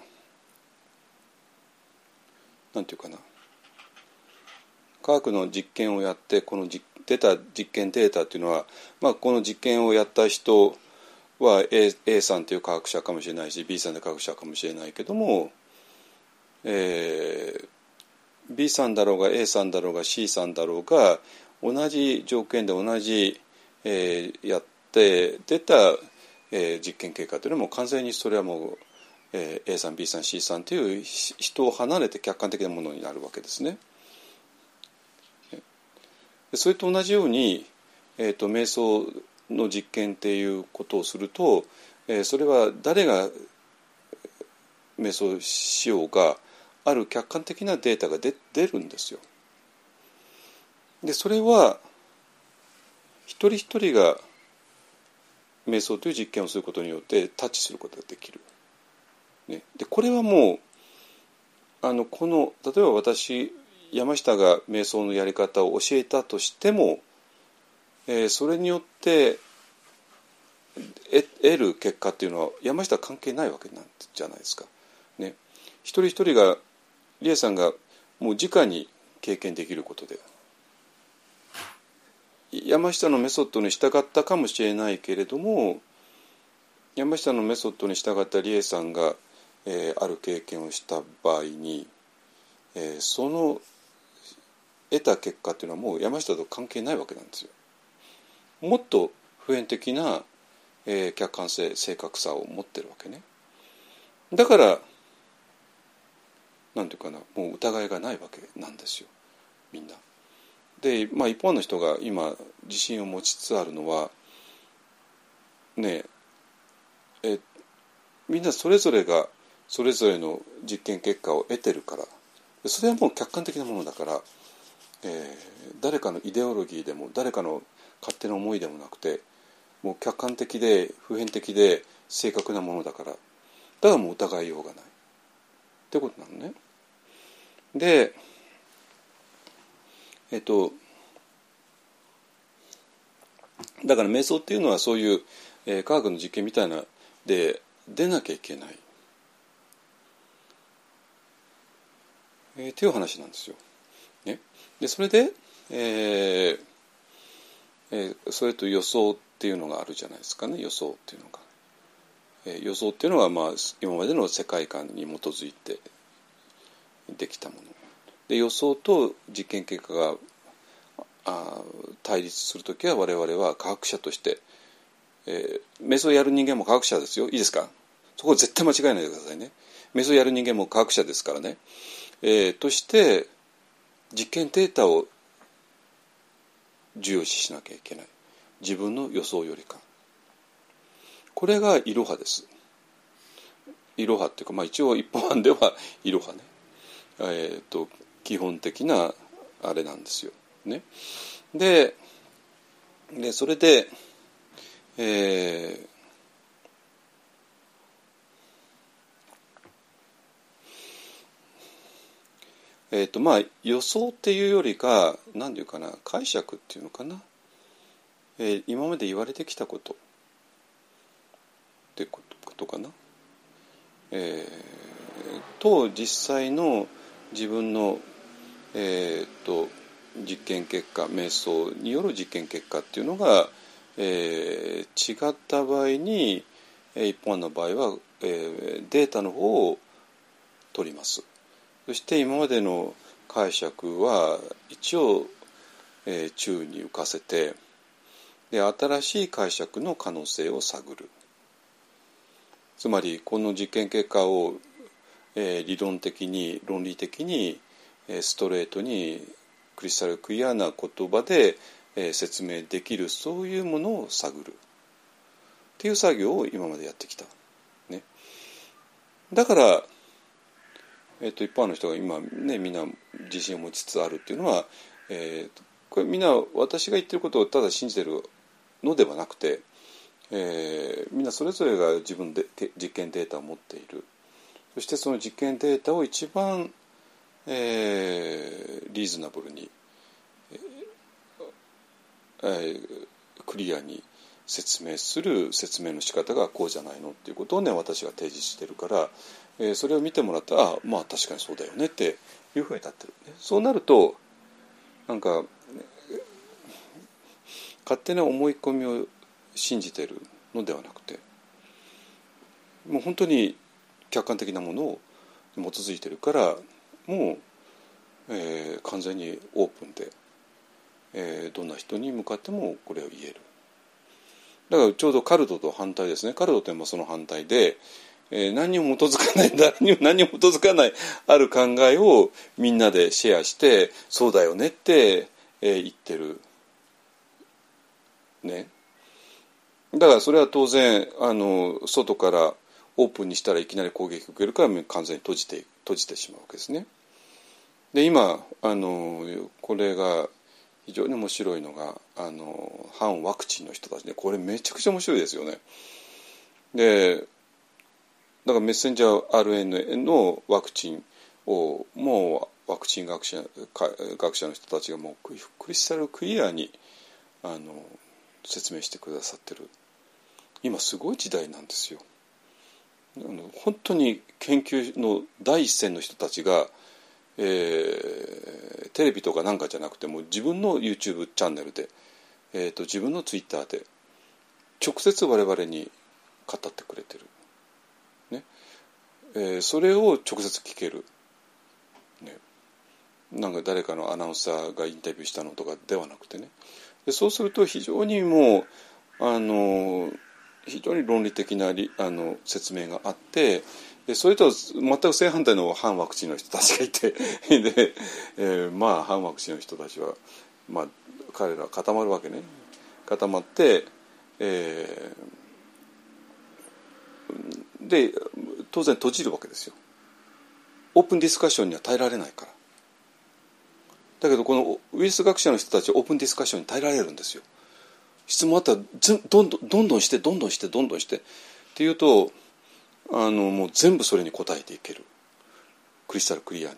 なんていうかな、科学の実験をやってこの実出た実験データっていうのは、まあ、この実験をやった人は A, A さんという科学者かもしれないし B さんという科学者かもしれないけども、えー、B さんだろうが A さんだろうが C さんだろうが同じ条件で同じ、えー、やって出た、えー、実験結果というのも完全にそれはもうA さん B さん C さんという人を離れて客観的なものになるわけですね。それと同じように、えーと、瞑想の実験っていうことをすると、えー、それは誰が瞑想しようがある客観的なデータが 出, 出るんですよ。でそれは一人一人が瞑想という実験をすることによってタッチすることができる。ね、でこれはもうあのこの例えば私山下が瞑想のやり方を教えたとしても、えー、それによって得る結果っていうのは山下は関係ないわけなんじゃないですか、ね、一人一人が理恵さんがもう直に経験できることで山下のメソッドに従ったかもしれないけれども、山下のメソッドに従った理恵さんが、えー、ある経験をした場合に、えー、その得た結果というのはもう山下と関係ないわけなんですよ。もっと普遍的な、えー、客観性、正確さを持ってるわけね。だからなんていうかな、もう疑いがないわけなんですよ、みんな。で、まあ一般の人が今自信を持ちつつあるのはねえ。えみんなそれぞれがそれぞれの実験結果を得てるから、それはもう客観的なものだから、えー、誰かのイデオロギーでも誰かの勝手な思いでもなくて、もう客観的で普遍的で正確なものだから、だからもう疑いようがないってことなのね。でえっとだから瞑想っていうのはそういう、えー、科学の実験みたいなで出なきゃいけない、えー、っていう話なんですよ、ね、でそれで、えーえー、それと予想っていうのがあるじゃないですかね。予想っていうのが、えー、予想っていうのは、まあ、今までの世界観に基づいてできたもので、予想と実験結果があ対立するときは我々は科学者として、えー、瞑想をやる人間も科学者ですよ。いいですか、そこ絶対間違えないでくださいね。瞑想をやる人間も科学者ですからね、えー、として実験データを重要視しなきゃいけない、自分の予想よりか。これがイロハです。イロハっていうか、まあ、一応一本案ではイロハね、えー、と基本的なあれなんですよね。ででそれで、えーえーとまあ、予想っていうよりか何ていうかな、解釈っていうのかな、えー、今まで言われてきたことってことかな、えー、と実際の自分の、えー、と実験結果、瞑想による実験結果っていうのが、えー、違った場合に一般の場合は、えー、データの方を取ります。そして今までの解釈は一応、えー、宙に浮かせて、で新しい解釈の可能性を探る。つまりこの実験結果を、えー、理論的に論理的に、えー、ストレートにクリスタルクリアな言葉で、えー、説明できる、そういうものを探るっていう作業を今までやってきた、ね、だからえっと、一般の人が今ねみんな自信を持ちつつあるっていうのは、えー、これみんな私が言ってることをただ信じてるのではなくて、えー、みんなそれぞれが自分で実験データを持っている。そしてその実験データを一番、えー、リーズナブルに、えー、クリアに説明する説明の仕方がこうじゃないのっていうことをね私が提示してるから。えー、それを見てもらったら、あ、まあ確かにそうだよねっていうふうになってる、ね、そうなるとなんか勝手な思い込みを信じてるのではなくて、もう本当に客観的なものを基づいてるから、もう、えー、完全にオープンで、えー、どんな人に向かってもこれを言える。だからちょうどカルトと反対ですね。カルトというのはその反対で、えー、何にも基づかない誰にも何にも基づかないある考えをみんなでシェアして、そうだよねって、えー、言ってるね。だからそれは当然あの外からオープンにしたらいきなり攻撃を受けるから、完全に閉じて閉じてしまうわけですね。で今あのこれが非常に面白いのが、あの反ワクチンの人たちね。これめちゃくちゃ面白いですよね。でだからメッセンジャー アールエヌエー のワクチンをもうワクチン学者、学者の人たちがもうクリスタルクリアにあの説明してくださってる。今すごい時代なんですよ。あの本当に研究の第一線の人たちが、えー、テレビとかなんかじゃなくても自分の YouTube チャンネルで、えーと、自分の Twitter で直接我々に語ってくれてる。ねえー、それを直接聞ける、ね、なんか誰かのアナウンサーがインタビューしたのとかではなくてね。でそうすると非常にもうあの非常に論理的なりあの説明があって、でそれとは全く正反対の反ワクチンの人たちがいてで、えー、まあ反ワクチンの人たちは、まあ、彼らは固まるわけね。固まって、えーで当然閉じるわけですよ。オープンディスカッションには耐えられないから。だけどこのウイルス学者の人たちはオープンディスカッションに耐えられるんですよ。質問あったらどんどんどんどんしてどんどんしてどんどんしてっていうと、あのもう全部それに答えていける、クリスタルクリアに。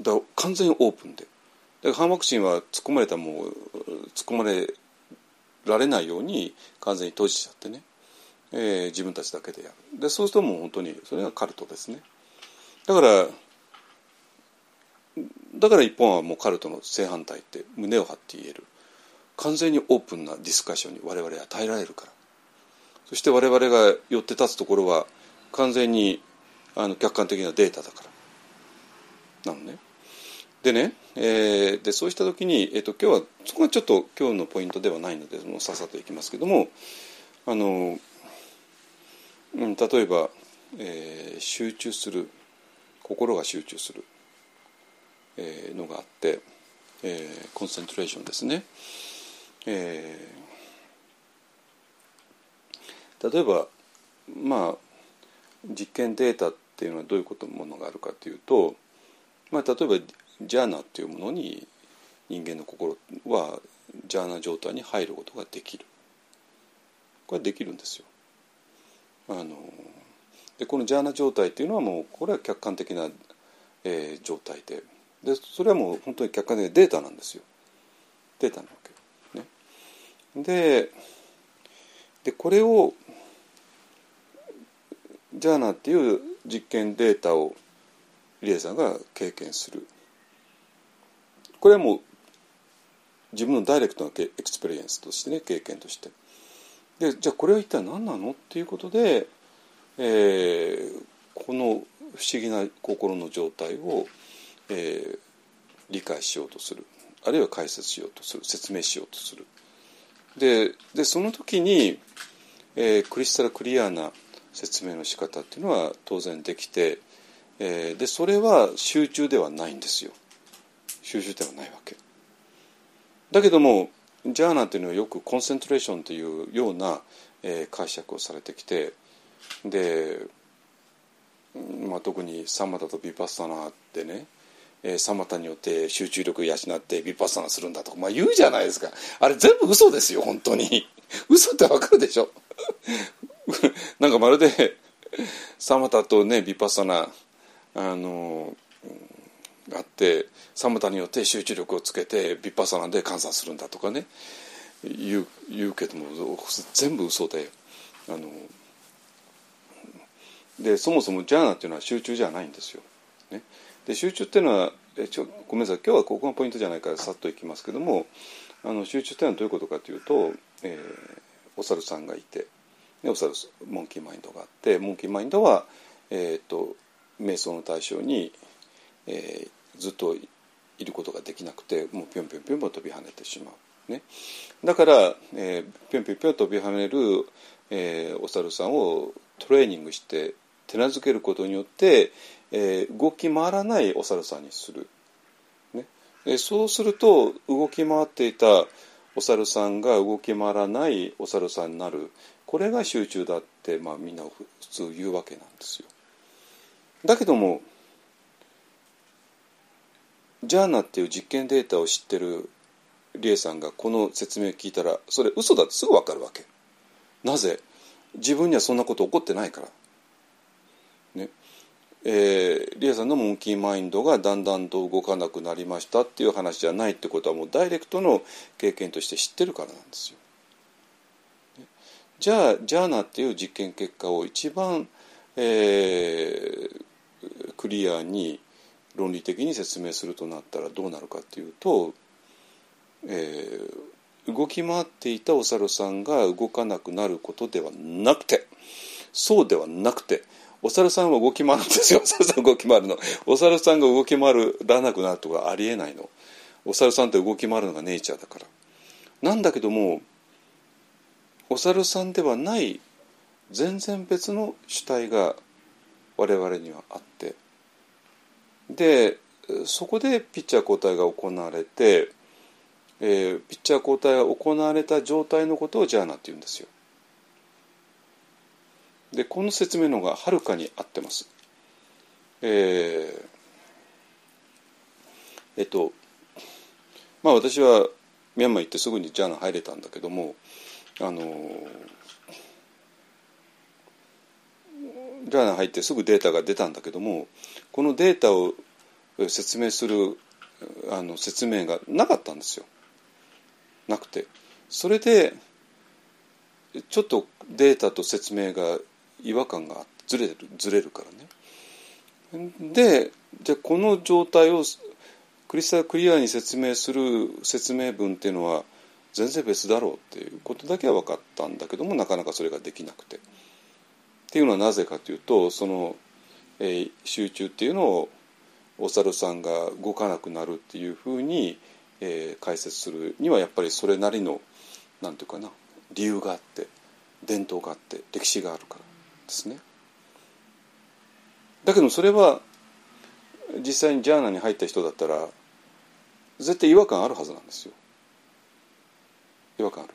だから完全にオープンで。だから反ワクチンは突っ込まれたらもう突っ込まれられないように完全に閉じちゃってね。えー、自分たちだけでやる。でそうするともう本当にそれがカルトですね。だからだから日本はもうカルトの正反対って胸を張って言える。完全にオープンなディスカッションに我々は耐えられるから。そして我々が寄って立つところは完全にあの客観的なデータだからなのね。でね、えー、でそうした時に、えー、と今日はそこがちょっと今日のポイントではないのでもうさっさといきますけども、あの例えば、えー、集中する、心が集中する、えー、のがあって、えー、コンセントレーションですね、えー、例えばまあ実験データっていうのはどういうことものがあるかというと、まあ、例えばジャーナというものに人間の心はジャーナ状態に入ることができる。これはできるんですよ。あのでこのジャーナ状態っていうのはもうこれは客観的な、えー、状態 で, でそれはもう本当に客観的なデータなんですよ。データなわけ、ね、で, でこれをジャーナっていう実験データをリエさんが経験する。これはもう自分のダイレクトなエクスペリエンスとしてね、経験として。でじゃあこれは一体何なのっていうことで、えー、この不思議な心の状態を、えー、理解しようとする、あるいは解説しようとする、説明しようとする。 で, でその時に、えー、クリスタルクリアな説明の仕方っていうのは当然できて、えー、でそれは集中ではないんですよ。集中ではないわけだけども、ジャーナというのはよくコンセントレーションというような、えー、解釈をされてきて、で、まあ、特にサマタとヴィパッサナってね、えー、サマタによって集中力を養ってヴィパッサナするんだとか、まあ、言うじゃないですか。あれ全部嘘ですよ、本当に。嘘ってわかるでしょ。なんかまるでサマタとね、ヴィパッサナあのあってサマタによって集中力をつけてヴィパッサナで観察するんだとかね、言 う, 言うけども全部嘘で、あのでそもそもジャーナっていうのは集中じゃないんですよ、ね、で集中っていうのはえちょごめんなさい、今日はここがポイントじゃないからさっといきますけども、あの集中っていうのはどういうことかというと、えー、お猿さんがいて、でお猿モンキーマインドがあって、モンキーマインドは、えー、と瞑想の対象にえー、ずっといることができなくて、もうピョンピョンピョン飛び跳ねてしまう、ね、だから、えー、ピョンピョンピョン飛び跳ねる、えー、お猿さんをトレーニングして手なずけることによって、えー、動き回らないお猿さんにする、ね、でそうすると動き回っていたお猿さんが動き回らないお猿さんになる。これが集中だって、まあ、みんな普通言うわけなんですよ。だけどもジャーナっていう実験データを知ってるリエさんがこの説明を聞いたら、それ嘘だってすぐ分かるわけ。なぜ？自分にはそんなこと起こってないから、ねえー、リエさんのモンキーマインドがだんだんと動かなくなりましたっていう話じゃないってことはもうダイレクトの経験として知ってるからなんですよ。じゃあジャーナっていう実験結果を一番、えー、クリアに論理的に説明するとなったらどうなるかというと、えー、動き回っていたお猿さんが動かなくなることではなくて、そうではなくて、お猿さんは動き回るんですよ。お猿さん動き回るの、お猿さんが動き回らなくなるとかありえないの。お猿さんって動き回るのがネイチャーだから。なんだけども、お猿さんではない全然別の主体が我々にはあって、でそこでピッチャー交代が行われて、えー、ピッチャー交代が行われた状態のことをジャーナって言うんですよ。でこの説明の方がはるかに合ってます。えー、えっとまあ私はミャンマー行ってすぐにジャーナ入れたんだけども、あのー、ジャーナ入ってすぐデータが出たんだけども、このデータを説明するあの説明がなかったんですよ。なくて、それでちょっとデータと説明が違和感がずれるずれるからね。でじゃあこの状態をクリスタルクリアに説明する説明文っていうのは全然別だろうっていうことだけは分かったんだけども、なかなかそれができなくて、っていうのはなぜかというと、そのえー、集中っていうのをお猿さんが動かなくなるっていうふうに、えー、解説するにはやっぱりそれなりのなんていうかな、理由があって伝統があって歴史があるからですね。だけどそれは実際にジャーナに入った人だったら絶対違和感あるはずなんですよ。違和感あるね。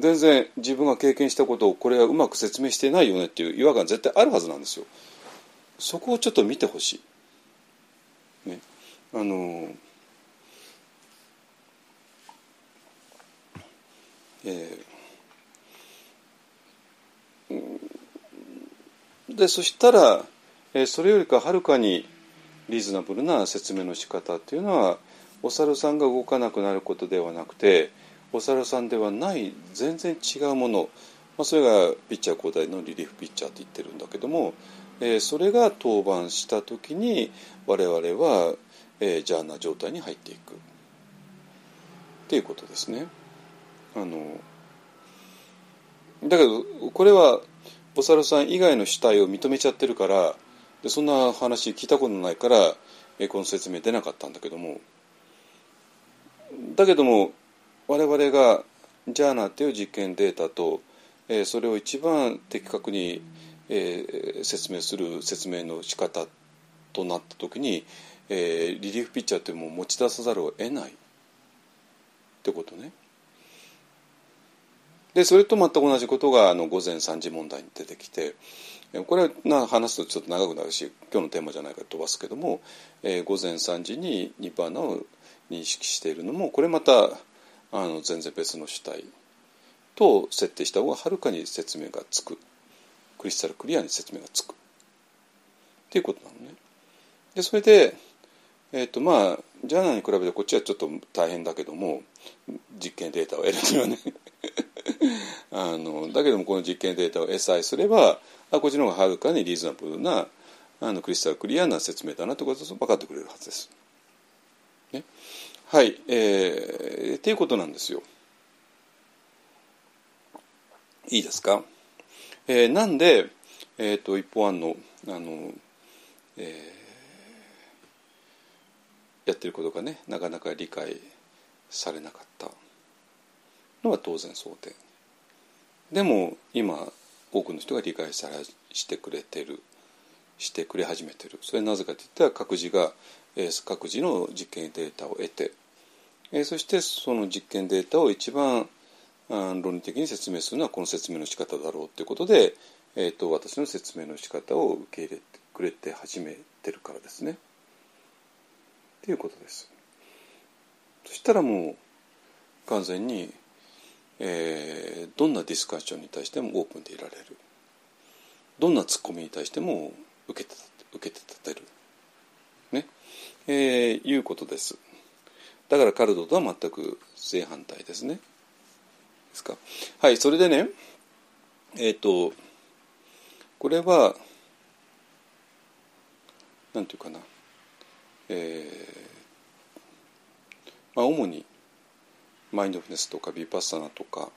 全然自分が経験したことをこれはうまく説明してないよねっていう違和感絶対あるはずなんですよ。そこをちょっと見てほしい、ね、あのえー、でそしたら、えー、それよりかはるかにリーズナブルな説明の仕方っていうのは、お猿さんが動かなくなることではなくて、お猿さんではない全然違うもの、まあ、それがピッチャー交代のリリーフピッチャーって言ってるんだけども、えー、それが登板した時に我々は、えー、ジャーナ状態に入っていくっていうことですね。あのだけどこれはお猿さん以外の主体を認めちゃってるから、でそんな話聞いたことないから、えー、この説明出なかったんだけども、だけども我々がジャーナという実験データと、えー、それを一番的確に、えー、説明する説明の仕方となった時に、えー、リリーフピッチャーというのを持ち出さざるを得ないってことね。でそれと全く同じことがあの午前さんじ問題に出てきて、これは話すとちょっと長くなるし今日のテーマじゃないから飛ばすけども、えー、午前さんじにニバーナを認識しているのも、これまたあの全然別の主体と設定した方がはるかに説明がつく、クリスタルクリアに説明がつくっていうことなのね。でそれで、えーとまあ、ジャーナに比べてこっちはちょっと大変だけども、実験データを得るにはねあのだけどもこの実験データをエサイすれば、あこっちの方がはるかにリーズナブルなあのクリスタルクリアな説明だなということを分かってくれるはずですね、はい、えー、っていうことなんですよ。いいですか、えー、なんで、えーと、一方案の、あの、えー、やってることがねなかなか理解されなかったのは当然想定でも、今多くの人が理解されしてくれてるしてくれ始めてる。それはなぜかといったら各自が各自の実験データを得て、そしてその実験データを一番論理的に説明するのはこの説明の仕方だろうということで、えー、と私の説明の仕方を受け入れてくれて始めてるからですねということです。そしたらもう完全に、えー、どんなディスカッションに対してもオープンでいられる、どんなツッコミに対しても受けて受けて立てるね、えー、いうことです。だからカルドとは全く正反対ですね。ですか。はい、それでね、えっとこれはなんていうかな、えー、まあ主にマインドフルネスとかヴィパッサナとか、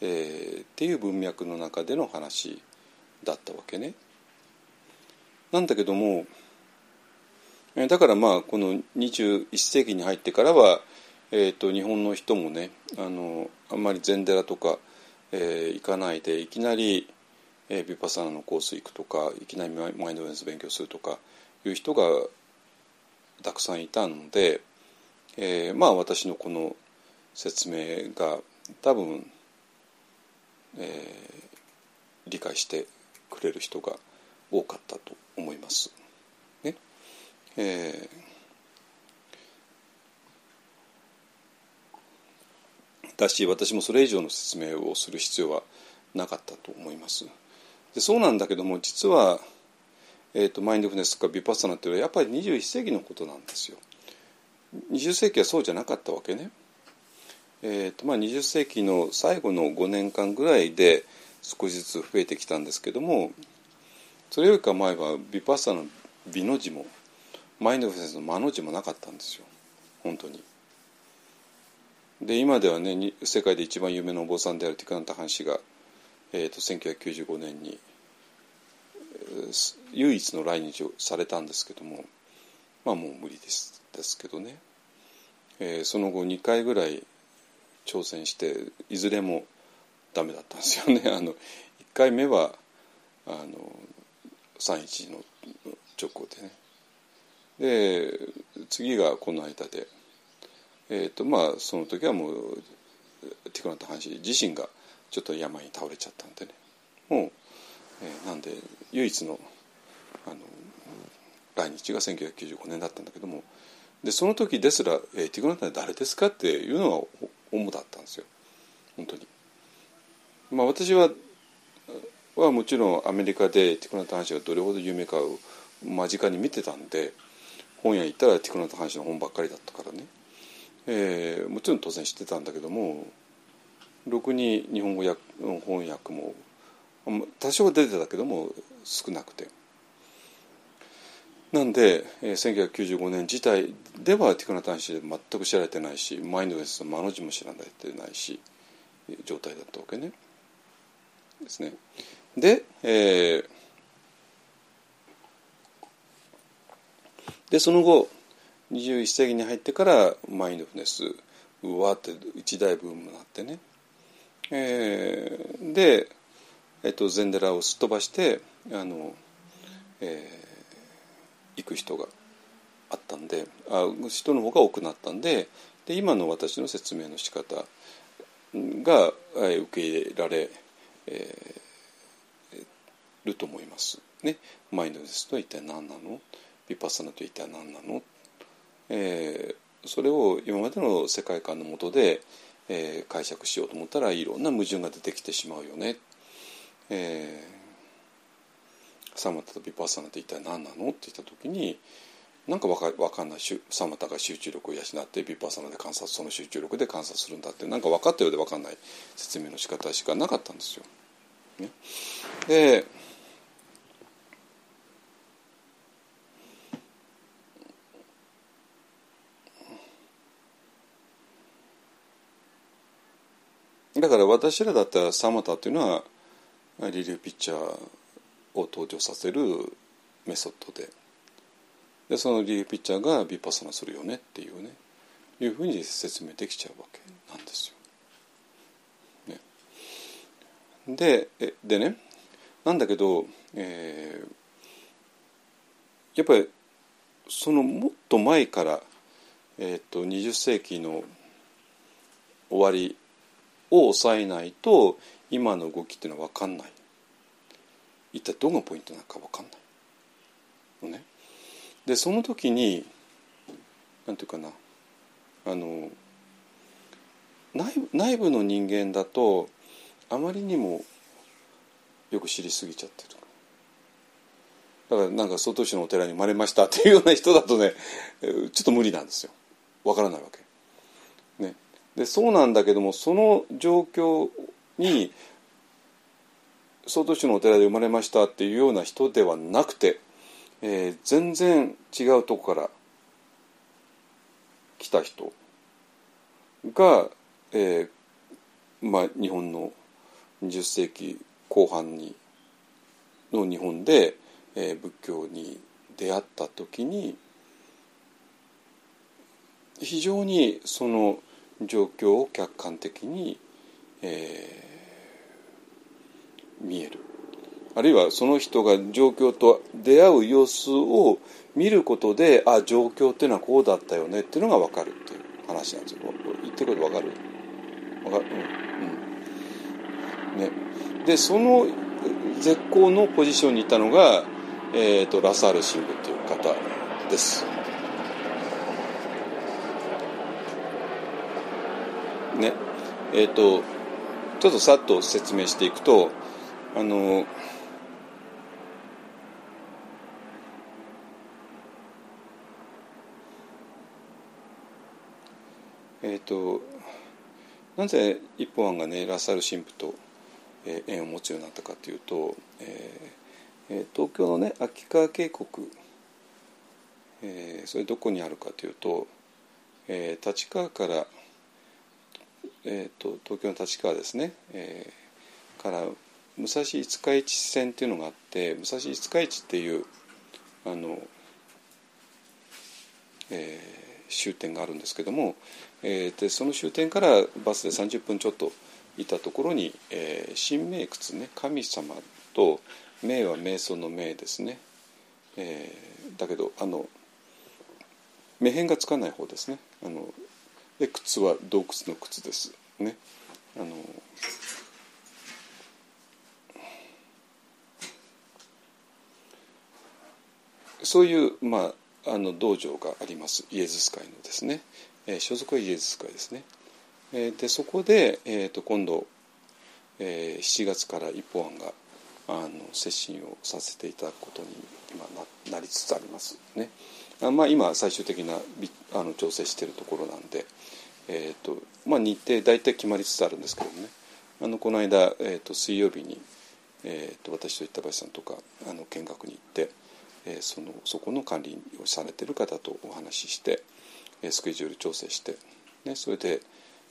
えー、っていう文脈の中での話だったわけね。なんだけども、だからまあこのにじゅういっせいきに入ってからは、えー、と日本の人もね あ, のあんまり禅寺とか、えー、行かないでいきなりヴィ、えー、パサナのコース行くとか、いきなりマインドフルネス勉強するとかいう人がたくさんいたので、えー、まあ私のこの説明が多分、えー、理解してくれる人が多かったと思います。えー、だし私もそれ以上の説明をする必要はなかったと思います。でそうなんだけども、実は、えー、とマインドフルネスとかヴィパッサナっていうのはやっぱりにじゅういっせいきのことなんですよ。にじゅっせいきはそうじゃなかったわけね。えーとまあ、にじゅっせいきの最後のごねんかんぐらいで少しずつ増えてきたんですけども、それよりか前はヴィパッサナの美の字もマインドフルネスの間の字もなかったんですよ、本当に。で今ではね、世界で一番有名なお坊さんであるティクナンタ・ハンシが、えー、とせんきゅうひゃくきゅうじゅうごねんに、えー、唯一の来日をされたんですけども、まあもう無理ですですけどね、えー、その後にかいぐらい挑戦して、いずれもダメだったんですよねあのいっかいめはあのさんいちの直後でね、で次がこの間で、えーとまあ、その時はもうティクナンタ・ハンシ自身がちょっと病に倒れちゃったんでね、もう、えー、なんで唯一 の, あの来日がせんきゅうひゃくきゅうじゅうごねんだったんだけども、でその時ですら、えー、ティクナンタ誰ですかっていうのが主だったんですよ。本当に。まあ私ははもちろんアメリカでティクナット・ハンシェがどれほど有名かを間近に見てたんで、本屋行ったらティクナット・ハンシェの本ばっかりだったからね、えー、もちろん当然知ってたんだけども、ろくに日本語訳翻訳も多少出てたけども少なくて、なんでせんきゅうひゃくきゅうじゅうごねん自体ではティクナット・ハンシェで全く知られてないし、マインドネスの間の字も知られてないし状態だったわけねですね。で、えー、でその後にじゅういっ世紀に入ってからマインドフネスうわって一大ブームになってね、えー、で、えー、とゼンデラをすっ飛ばしてあの、えー、行く人があったんで、あ人の方が多くなったん で, で今の私の説明の仕方が受け入れられ、えー、ると思います、ね、マインドネスとは一体何なの、ヴィパッサナとは一体何なの、えー、それを今までの世界観の下で、えー、解釈しようと思ったらいろんな矛盾が出てきてしまうよね、えー、サマタとヴィパッサナって一体何なのって言った時になんか分 か, 分かんない、サマタが集中力を養ってヴィパッサナで観察、その集中力で観察するんだって、なんか分かったようで分かんない説明の仕方しかなかったんですよ、ね、でだから私らだったらサマタというのはリリーフピッチャーを登場させるメソッドで、でそのリリーフピッチャーがヴィパッサナするよねっていうね、いうふうに説明できちゃうわけなんですよ、ね、で, でねなんだけど、えー、やっぱりそのもっと前から、えー、とにじゅう世紀の終わりを抑えないと今の動きっていうのは分かんない、一体どのポイントなのか分かんない、ね、でその時になんていうかな、あの 内, 内部の人間だとあまりにもよく知りすぎちゃってる、だからなんか曹洞宗のお寺に生まれましたっていうような人だとねちょっと無理なんですよ、分からないわけで、そうなんだけども、その状況に曹洞宗のお寺で生まれましたっていうような人ではなくて、えー、全然違うとこから来た人が、えーまあ、日本のにじゅう世紀後半にの日本で、えー、仏教に出会った時に非常にその状況を客観的に、えー、見える、あるいはその人が状況と出会う様子を見ることで、あ状況っていうのはこうだったよねっていうのが分かるっていう話なんですよ。言ってること分かる？分かる？うん、うん、ね。でその絶好のポジションにいたのが、えーと、ラサール神父っていう方です。ねえー、とちょっとさっと説明していくと、あのえー、となぜ一方案がねラサール神父と、えー、縁を持つようになったかというと、えー、東京のね秋川渓谷、えー、それどこにあるかというと、えー、立川からえー、と東京の立川ですね、えー、から武蔵五日市線っていうのがあって、武蔵五日市っていうあの、えー、終点があるんですけども、えー、でその終点からバスでさんじゅっぷんちょっといたところに、えー、神明窟ね、神様と明は瞑想の明ですね、えー、だけどあの目辺がつかない方ですね、あので靴は洞窟の靴ですね。あのそういう、まあ、あの道場があります。イエズス会のですね、えー、所属はイエズス会ですね。えー、でそこで、えー、と今度、えー、しちがつから一方案があの接診をさせていただくことに今 な, なりつつありますね。あ、まあ、今最終的なあの調整しているところなんで、えーとまあ、日程大体決まりつつあるんですけどもね、あのこの間、えー、と水曜日に、えー、と私と板橋さんとかあの見学に行って、えー、そのそこの管理をされている方とお話ししてスケジュール調整して、ね、それで、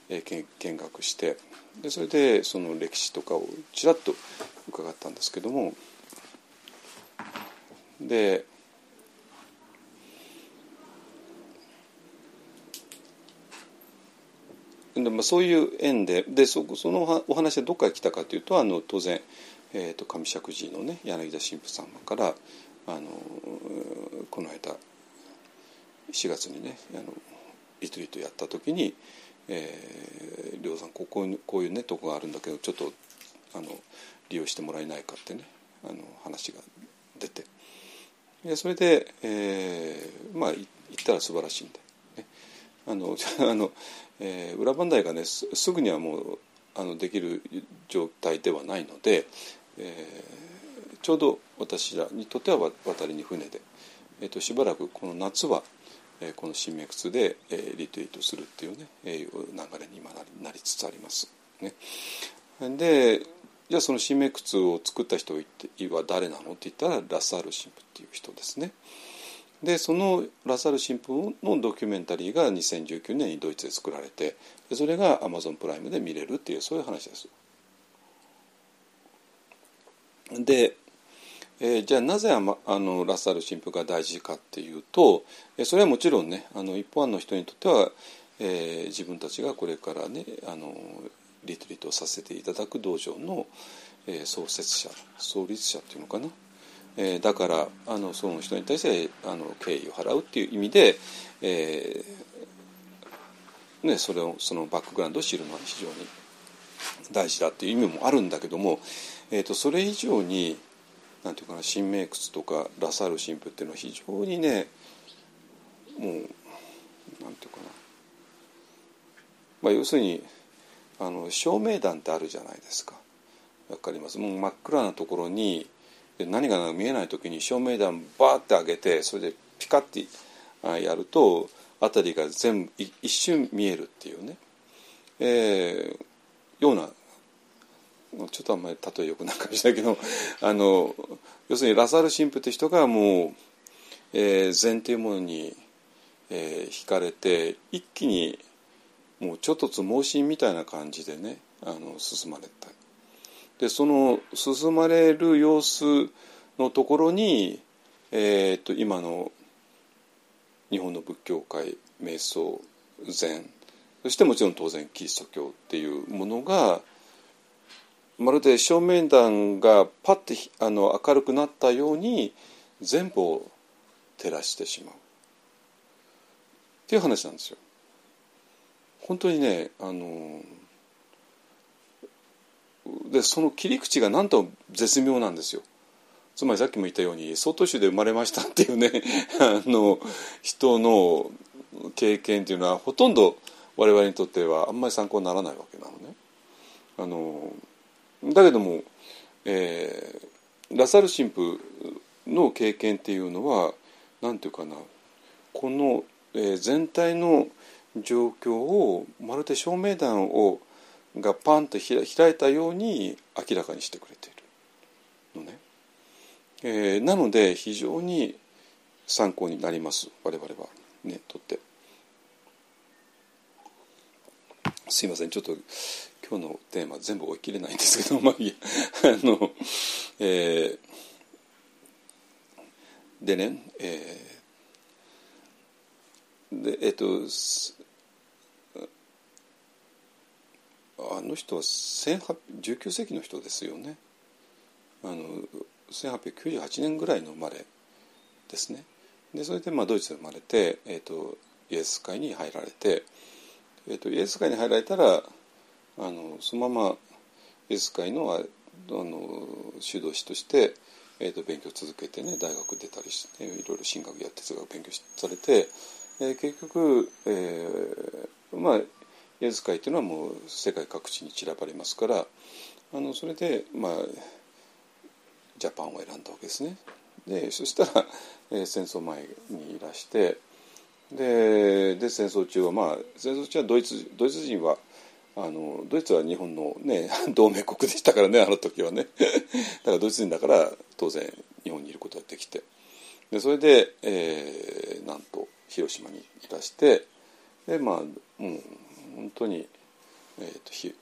えー、見学してでそれでその歴史とかをちらっと伺ったんですけども、でで、まあ、そういう縁 で, で そ, そのお話でどっから来たかというと、あの当然、えー、と上石寺の、ね、柳田神父様からあのこの間しがつにねあのリトリートやった時に、えー、りょうさんこ う, こういう、こういうねとこがあるんだけどちょっとあの利用してもらえないかってねあの話が出て、でそれで、えー、まあ行ったら素晴らしいんで、ね、あのあの、えー、裏磐梯がね す, すぐにはもうあのできる状態ではないので、えー、ちょうど私らにとっては渡りに船で、えー、としばらくこの夏はこの新名窟でリトリートするっていうね流れに今なりつつあります、ね、でじゃあその新名窟を作った人は誰なのって言ったらラサール神父っていう人ですね。でそのラサール神父のドキュメンタリーがにせんじゅうきゅうねんにドイツで作られて、それがアマゾンプライムで見れるっていうそういう話です。でえー、じゃあなぜあのラサール神父が大事かっていうと、それはもちろんねあの一方案の人にとっては、えー、自分たちがこれからねあのリトリートをさせていただく道場の、えー、創設者創立者っていうのかな、えー、だからあのその人に対してあの敬意を払うっていう意味で、えーね、それをそのバックグラウンドを知るのは非常に大事だっていう意味もあるんだけども、えーと、それ以上になんていうかな、新名窟とかラサール神父っていうのは非常にねもうなんていうかな、まあ、要するにあの照明弾ってあるじゃないですか。わかります。もう真っ暗なところにで何が見えない時に照明弾バーって上げてそれでピカッてやると辺りが全部一瞬見えるっていうね、えー、ようなちょっとあんまり例えよくないかもしれないけどあの要するにラサール神父って人がもう、えー、禅というものに、えー、惹かれて一気にもうちょっとつ盲信みたいな感じでねあの進まれた。でその進まれる様子のところに、えー、と今の日本の仏教界瞑想禅そしてもちろん当然キリスト教っていうものがまるで照明弾がパッてあの明るくなったように全部を照らしてしまうっていう話なんですよ。本当にねあのでその切り口がなんとも絶妙なんですよ。つまりさっきも言ったように曹洞宗で生まれましたっていうねあの人の経験っていうのはほとんど我々にとってはあんまり参考にならないわけなのね。あのだけども、えー、ラサール神父の経験っていうのはなんていうかなこの、えー、全体の状況をまるで照明弾をがパンと開いたように明らかにしてくれているのね、えー、なので非常に参考になります我々はねとって。すいませんちょっと今日のテーマ全部追い切れないんですけど、まあいいあの、えー、でね、えー、でえっとあの人はじゅうきゅうせいきの人ですよね。あのせんはっぴゃくきゅうじゅうはちねんぐらいの生まれですね。でそれでまあドイツで生まれて、えー、とイエス会に入られて、えー、とイエス会に入られたらあのそのままイエス会 の, あの修道士として、えー、と勉強続けてね大学出たりして、ね、いろいろ神学や哲学勉強されて、えー、結局、えー、まあヤズ会というのはもう世界各地に散らばれますから、あのそれで、まあ、ジャパンを選んだわけですね。でそしたら、えー、戦争前にいらして、 で, で戦争中は、まあ、戦争中はドイツ、ドイツ人はあのドイツは日本の、ね、同盟国でしたからね、あの時はねだからドイツ人だから当然日本にいることができて、でそれで、えー、なんと広島にいらして、で、まあ、もう本当に、えーとひ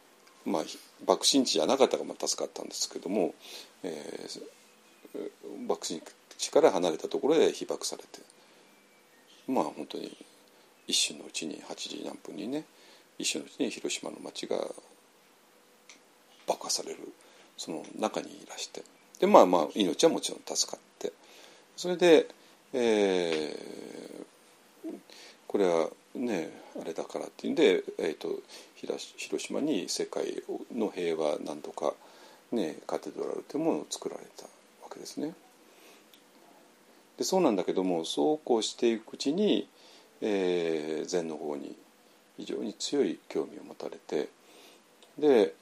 まあ、爆心地じゃなかったから助かったんですけども、えー、爆心地から離れたところで被爆されて、まあ本当に一瞬のうちにはちじ何分にね、一瞬のうちに広島の街が爆破される、その中にいらして、でまあまあ命はもちろん助かって、それで、えー、これはねあれだからっていうんで、えーと、広島に世界の平和なんとか、ね、カテドラルというものを作られたわけですね。でそうなんだけども、そうこうしていくうちに、えー、禅の方に非常に強い興味を持たれて、で、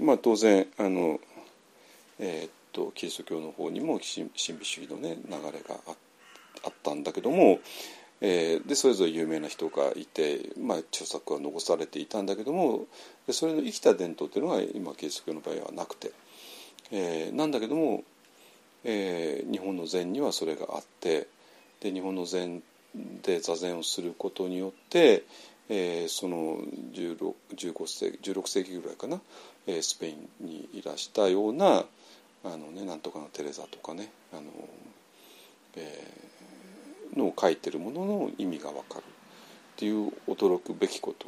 まあ、当然あの、えー、っとキリスト教の方にも神秘主義の、ね、流れが あ, あったんだけども、えー、でそれぞれ有名な人がいて、まあ、著作は残されていたんだけども、でそれの生きた伝統というのが今キリスト教の場合はなくて、えー、なんだけども、えー、日本の禅にはそれがあって、で日本の禅で座禅をすることによって、えー、その じゅうろく, じゅうご世紀じゅうろく世紀ぐらいかな、えー、スペインにいらしたようなあの、ね、なんとかのテレザとかね、あの、えー、のを書いてるものの意味がわかるっていう驚くべきこと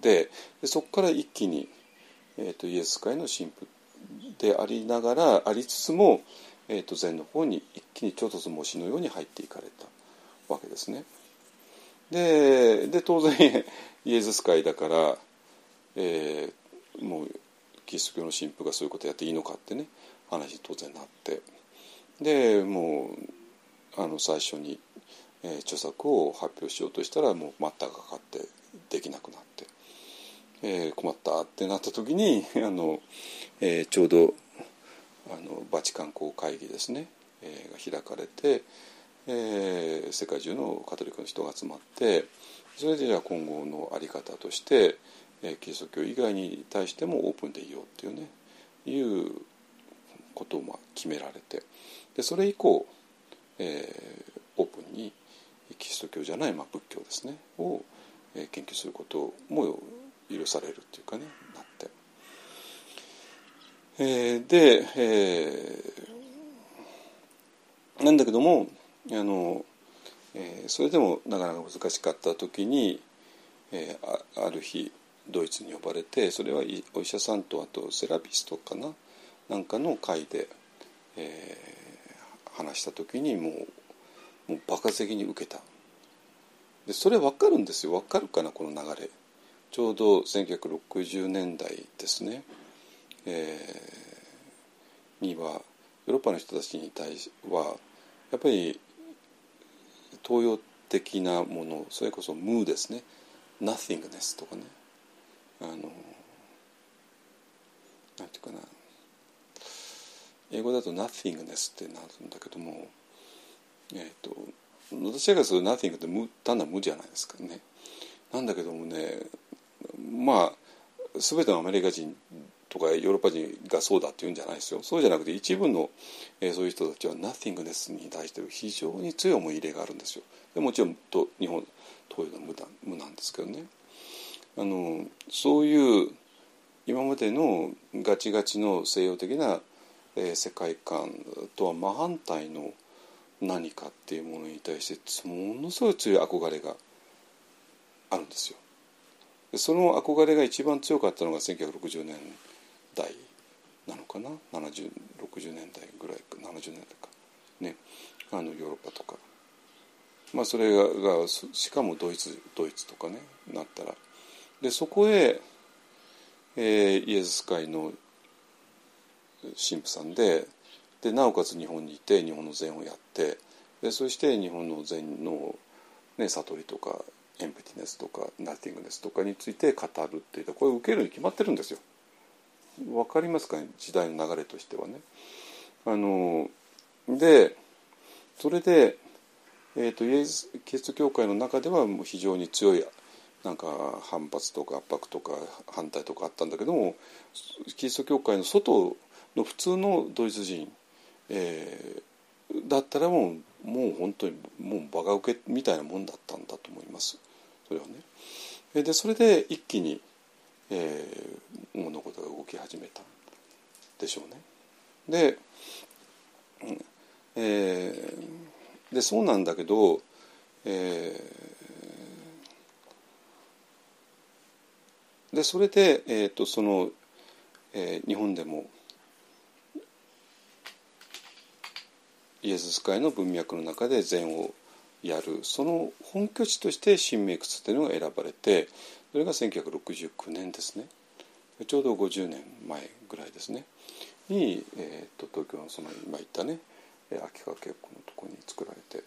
で、でそこから一気に、えー、とイエス会の神父でありながらありつつも、えー、と禅の方に一気にちょっとずつ模試のように入っていかれたわけですね。 で, で当然イエズス会だから、えー、もうキリスト教の神父がそういうことやっていいのかってね話に当然なって、でもうあの最初に、えー、著作を発表しようとしたらもう待ったがかかってできなくなって、えー、困ったってなった時にあの、えー、ちょうどあのバチカン公会議ですね、えー、が開かれて、えー、世界中のカトリックの人が集まって、それでじゃあ今後の在り方として、えー、キリスト教以外に対してもオープンでいようっていうねいうことをまあ決められて、でそれ以降、えー、オープンにキリスト教じゃない、まあ、仏教ですねを、えー、研究することも許されるっていうかねなって、えー、で、えー、なんだけどもあのえー、それでもなかなか難しかった時に、えー、あ, ある日ドイツに呼ばれて、それはお医者さんとあとセラピストかななんかの会で、えー、話した時にも う, もう爆発的に受けた。でそれ分かるんですよ。分かるかなこの流れ。ちょうどせんきゅうひゃくろくじゅうねんだいですね、えー、にはヨーロッパの人たちに対してはやっぱり東洋的なもの、それこそ無ですね、ナッシングネスとかね、あのなんていうかな、英語だとナッシングネスってなるんだけども、えーと、私がするナッシングって無、単なる無じゃないですかね。なんだけどもね、まあ全てのアメリカ人とかヨーロッパ人がそうだっていうんじゃないですよ。そうじゃなくて一部の、えー、そういう人たちはナッティングネスに対して非常に強い思い入れがあるんですよ。でもちろんと日本東洋の 無, だ無なんですけどね、あのそういう今までのガチガチの西洋的な、えー、世界観とは真反対の何かっていうものに対してものすごい強い憧れがあるんですよ。でその憧れが一番強かったのがせんきゅうひゃくろくじゅうねんだいなのかな、ななじゅう、ろくじゅうねんだいぐらいか、ななじゅうねんだいかね、あのヨーロッパとか、まあそれがしかもドイツドイツとかねなったら、でそこへ、えー、イエズス会の神父さんで、でなおかつ日本にいて日本の禅をやって、でそして日本の禅の、ね、悟りとかエンプティネスとかナッティングネスとかについて語るっていうと、これ受けるに決まってるんですよ。わかりますかね、時代の流れとしてはね。あのでそれで、えーと、イエス・キリスト教会の中ではもう非常に強いなんか反発とか圧迫とか反対とかあったんだけども、キリスト教会の外の普通のドイツ人、えー、だったらもう、もう本当にもうバカウケみたいなもんだったんだと思います。それはね。でそれで一気に、えー、物事が動き始めたでしょうね。で、えー、でそうなんだけど、えー、でそれで、えーとそのえー、日本でもイエズス会の文脈の中で禅をやる、その本拠地として神明窟というのが選ばれて、それがせんきゅうひゃくろくじゅうきゅうねんですね、ちょうどごじゅうねんまえぐらいですねに、えー、と東京のその今言ったね秋川渓谷のところに作られて、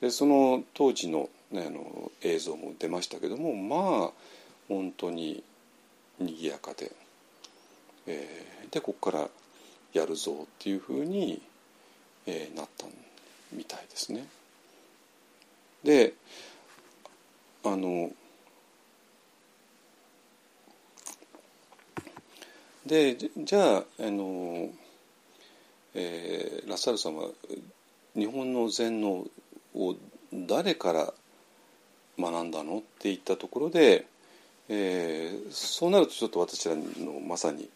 でその当時の、ね、あの映像も出ましたけども、まあ本当ににぎやかで、えー、でここからやるぞっていうふうに、えー、なったみたいですね。であのでじゃ あ, あの、えー、ラサールさんは日本の禅のを誰から学んだのって言ったところで、えー、そうなるとちょっと私らのまさに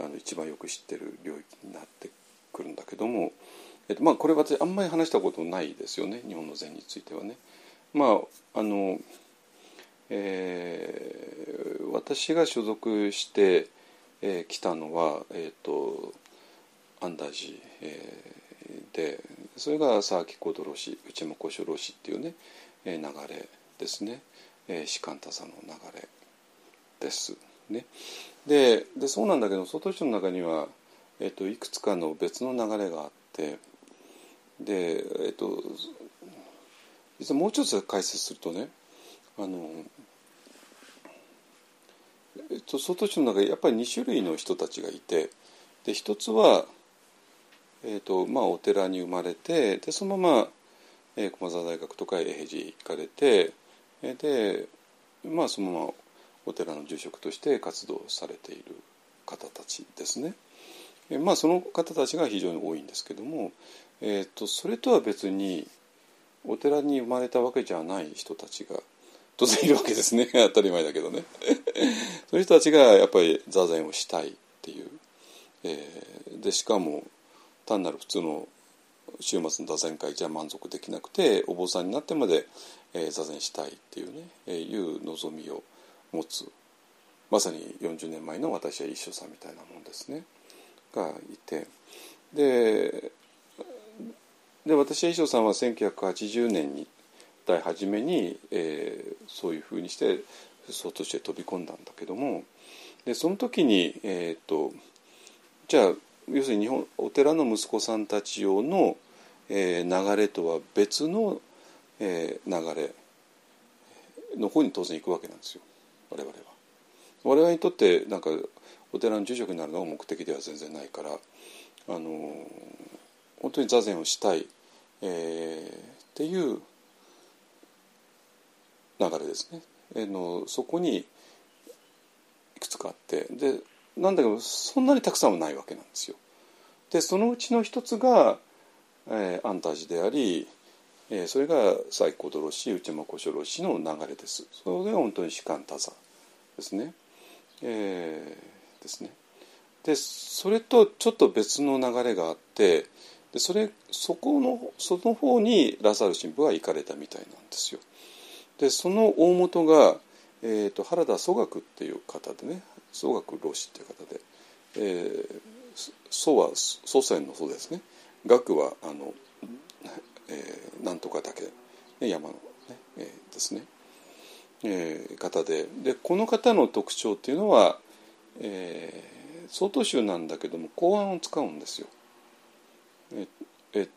あの一番よく知ってる領域になってくるんだけども、えっとまあ、これ私あんまり話したことないですよね、日本の禅についてはね。まああの、えー、私が所属してえー、来たのは、えー、とアンダージ、えー、でそれが佐々木小泥師内間小諸老師っていうね、えー、流れですね、士官多さんの流れですね。で, でそうなんだけど、外人の中には、えー、といくつかの別の流れがあって、で、えー、と実はもう一つ解説するとね、あの外地の中でやっぱりに種類の人たちがいて、で一つは、えーとまあ、お寺に生まれて、でそのまま、えー、駒沢大学とか永平寺行かれて、で、まあ、そのままお寺の住職として活動されている方たちですね。えーまあ、その方たちが非常に多いんですけども、えーと、それとは別にお寺に生まれたわけじゃない人たちが当然いるわけですね。当たり前だけどね。そういう人たちがやっぱり座禅をしたいっていう、えー、でしかも単なる普通の週末の座禅会じゃ満足できなくて、お坊さんになってまで、えー、座禅したいっていうね、えー、いう望みを持つ、まさによんじゅうねんまえの私は一緒さみたいなもんですねがいて、でで私は一緒さんはせんきゅうひゃくはちじゅうねんに代初めに、えー、そういうふうにしてそうとして飛び込んだんだけども、でその時に、えー、とじゃあ要するに日本お寺の息子さんたち用の、えー、流れとは別の、えー、流れの方に当然行くわけなんですよ、我々は。我々にとってなんかお寺の住職になるのが目的では全然ないから、あのー、本当に座禅をしたい、えー、っていう流れですね。のそこにいくつかあって、でなんだけどそんなにたくさんはないわけなんですよ。でそのうちの一つが、えー、安泰寺であり、えー、それが佐伯小泥師内間小諸老師の流れです。それが本当に士官多座ですね、えー、ですね。でそれとちょっと別の流れがあって、でそれそこのその方にラサール神父は行かれたみたいなんですよ。でその大元が、えー、と原田宗学っていう方でね、宗学老師っていう方で、えー、祖は祖先の祖ですね、学はあの、えー、なんとかだけ、ね、山の、ねえー、ですね、えー、方で、でこの方の特徴っていうのは、えー、曹洞宗なんだけども公案を使うんですよ。えーえー、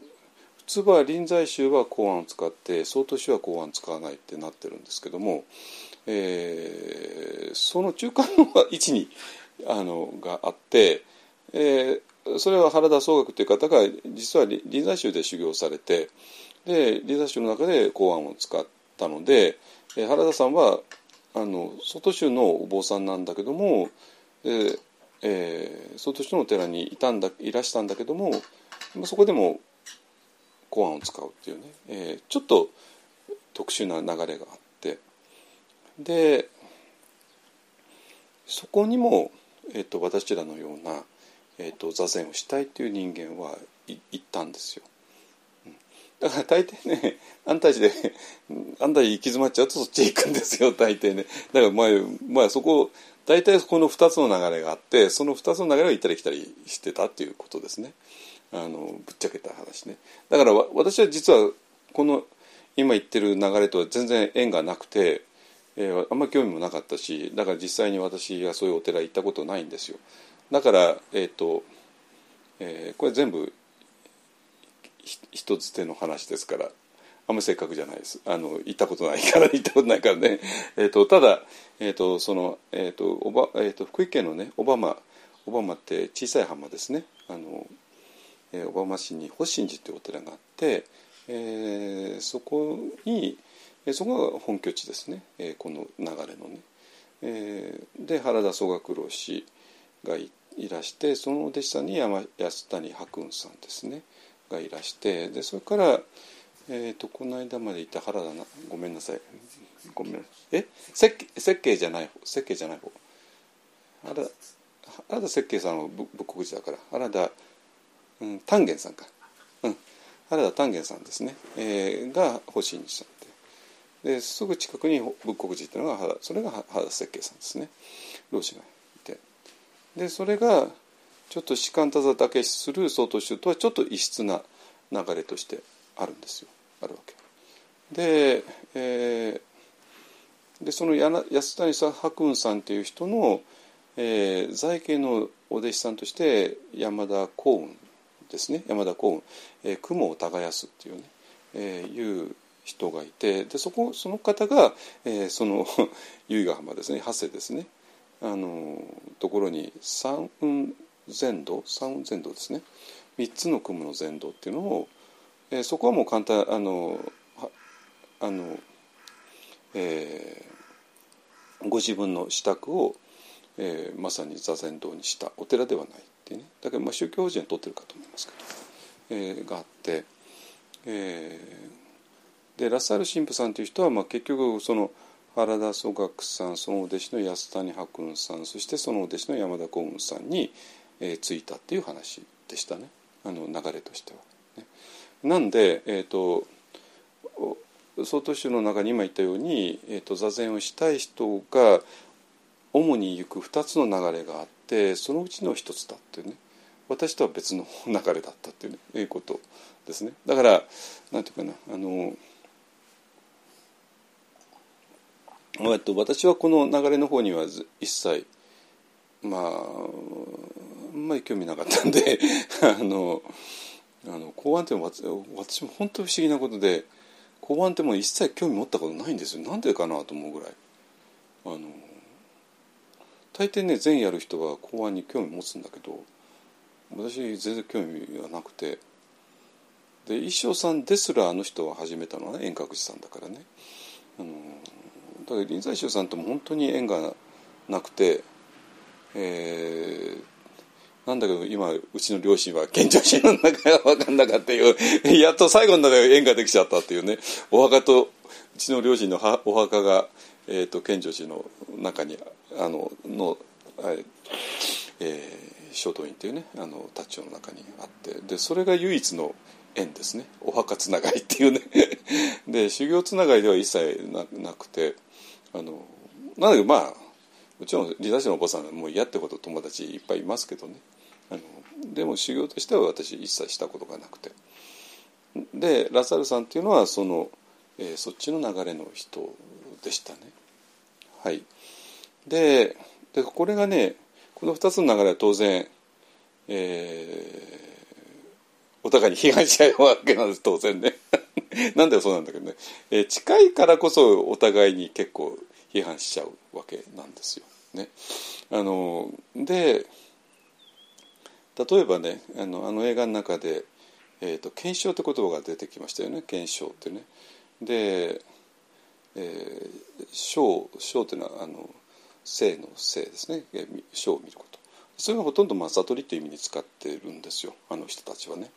普普通は臨済宗は公案を使って曹洞宗は公案使わないってなってるんですけども、えー、その中間の位置にあのがあって、えー、それは原田宗岳という方が実は臨済宗で修行されて、で臨済宗の中で公案を使ったので、えー、原田さんはあの曹洞宗のお坊さんなんだけども、えーえー、曹洞宗のお寺にいたんだいらしたんだけども、そこでも公案を使うっていうね、えー、ちょっと特殊な流れがあって、でそこにも、えー、と私らのような、えー、と座禅をしたいっていう人間は い, いったんですよ、うん、だから大抵ね、安泰寺で安泰寺行き詰まっちゃうとそっちへ行くんですよ、大抵ね。だから前、前そこ大体このふたつの流れがあって、そのふたつの流れが行ったり来たりしてたっていうことですね、あのぶっちゃけた話ね。だから私は実はこの今言ってる流れとは全然縁がなくて、えー、あんまり興味もなかったし、だから実際に私がそういうお寺行ったことないんですよ。だから、えーとえー、これ全部人づての話ですから、あんまりせっかくじゃないです、あの行ったことないから行ったことないからねえーとただ、えーとそのえーとおばえーと福井県のね、小浜小浜って小さい浜ですね、あの小浜市に法心寺というお寺があって、えー、そこに、そこが本拠地ですね、えー、この流れのね、えー、で原田宗岳老師が い, いらして、そのお弟子さんに山安谷白雲さんですねがいらして、でそれから、えー、とこの間までいた原田なごめんなさいごめんえ設計じゃない方設計じゃない方原田原田設計さんは仏国寺だから、原田うん、丹元さんか、うん、原田丹元さんですね、えー、が法心寺さん で, ですぐ近くに仏国寺っていうのが原それが原田設計さんですね、老師がいて、でそれがちょっと士官多座だけする曹洞宗とはちょっと異質な流れとしてあるんですよ、あるわけで、えー、でその安谷さん白雲さんっていう人の、えー、在家のお弟子さんとして山田幸雲ですね、山田幸雲、えー、雲を耕すっていうね、えー、いう人がいて、でそこその方が、えー、その由比ヶ浜ですね、長谷ですね、あのー、ところに三雲禅堂三雲禅堂ですね、みっつの雲の禅堂っていうのを、えー、そこはもう簡単あのあの、えー、ご自分の支度を、えー、まさに座禅堂にしたお寺ではないっていうね、だけどまあ宗教法人は取ってるかと思いますけど、えー、があって、えー、でラッサール神父さんという人はまあ結局その原田宗岳さん、そのお弟子の安谷白雲さん、そしてそのお弟子の山田幸雲さんに、えー、ついたっていう話でしたね、あの流れとしては、ね、なんで、えーと曹洞宗の中に今言ったように、えーと座禅をしたい人が主に行くふたつの流れがあって、そのうちのひとつだっていうね、私とは別の流れだったっていう、ね、いうことですね。だからなんていうかな、あの私はこの流れの方には一切まああんまり興味なかったんであの公案っても私も本当に不思議なことで、公案っても一切興味持ったことないんですよ、なんでかなと思うぐらい、あの大抵ね、善やる人は公案に興味持つんだけど、私全然興味がなくて、で一生さんですらあの人は始めたのは、ね、円覚寺さんだからね、あのだから臨済宗さんとも本当に縁がなくて、えー、なんだけど今うちの両親は健常心の中が分かんなかったよやっと最後の中で縁ができちゃったっていうね、お墓とうちの両親のお墓が、えーと、健常寺の中にあのの、えー、聖徳院というね、あのタッチの中にあって、でそれが唯一の縁ですね、お墓つながりっていうねで修行つながりでは一切 な, なくて、あのなのでまあもちろん離座師のお坊さんはもう嫌ってこと友達いっぱいいますけどね、あのでも修行としては私一切したことがなくて、でラサールさんっていうのはその、えー、そっちの流れの人でしたね。はい、で, でこれがね、このふたつの流れは当然、えー、お互いに批判し合うわけなんです当然ねなんでもそうなんだけどね、えー、近いからこそお互いに結構批判しちゃうわけなんですよね。あので例えばねあの、あの映画の中で、えーと、憲章って言葉が出てきましたよね。憲章ってねで、えー、章、章っていうのはあの性の性ですね。章を見ることそれがほとんど、まあ、悟りという意味に使ってるんですよあの人たちはね。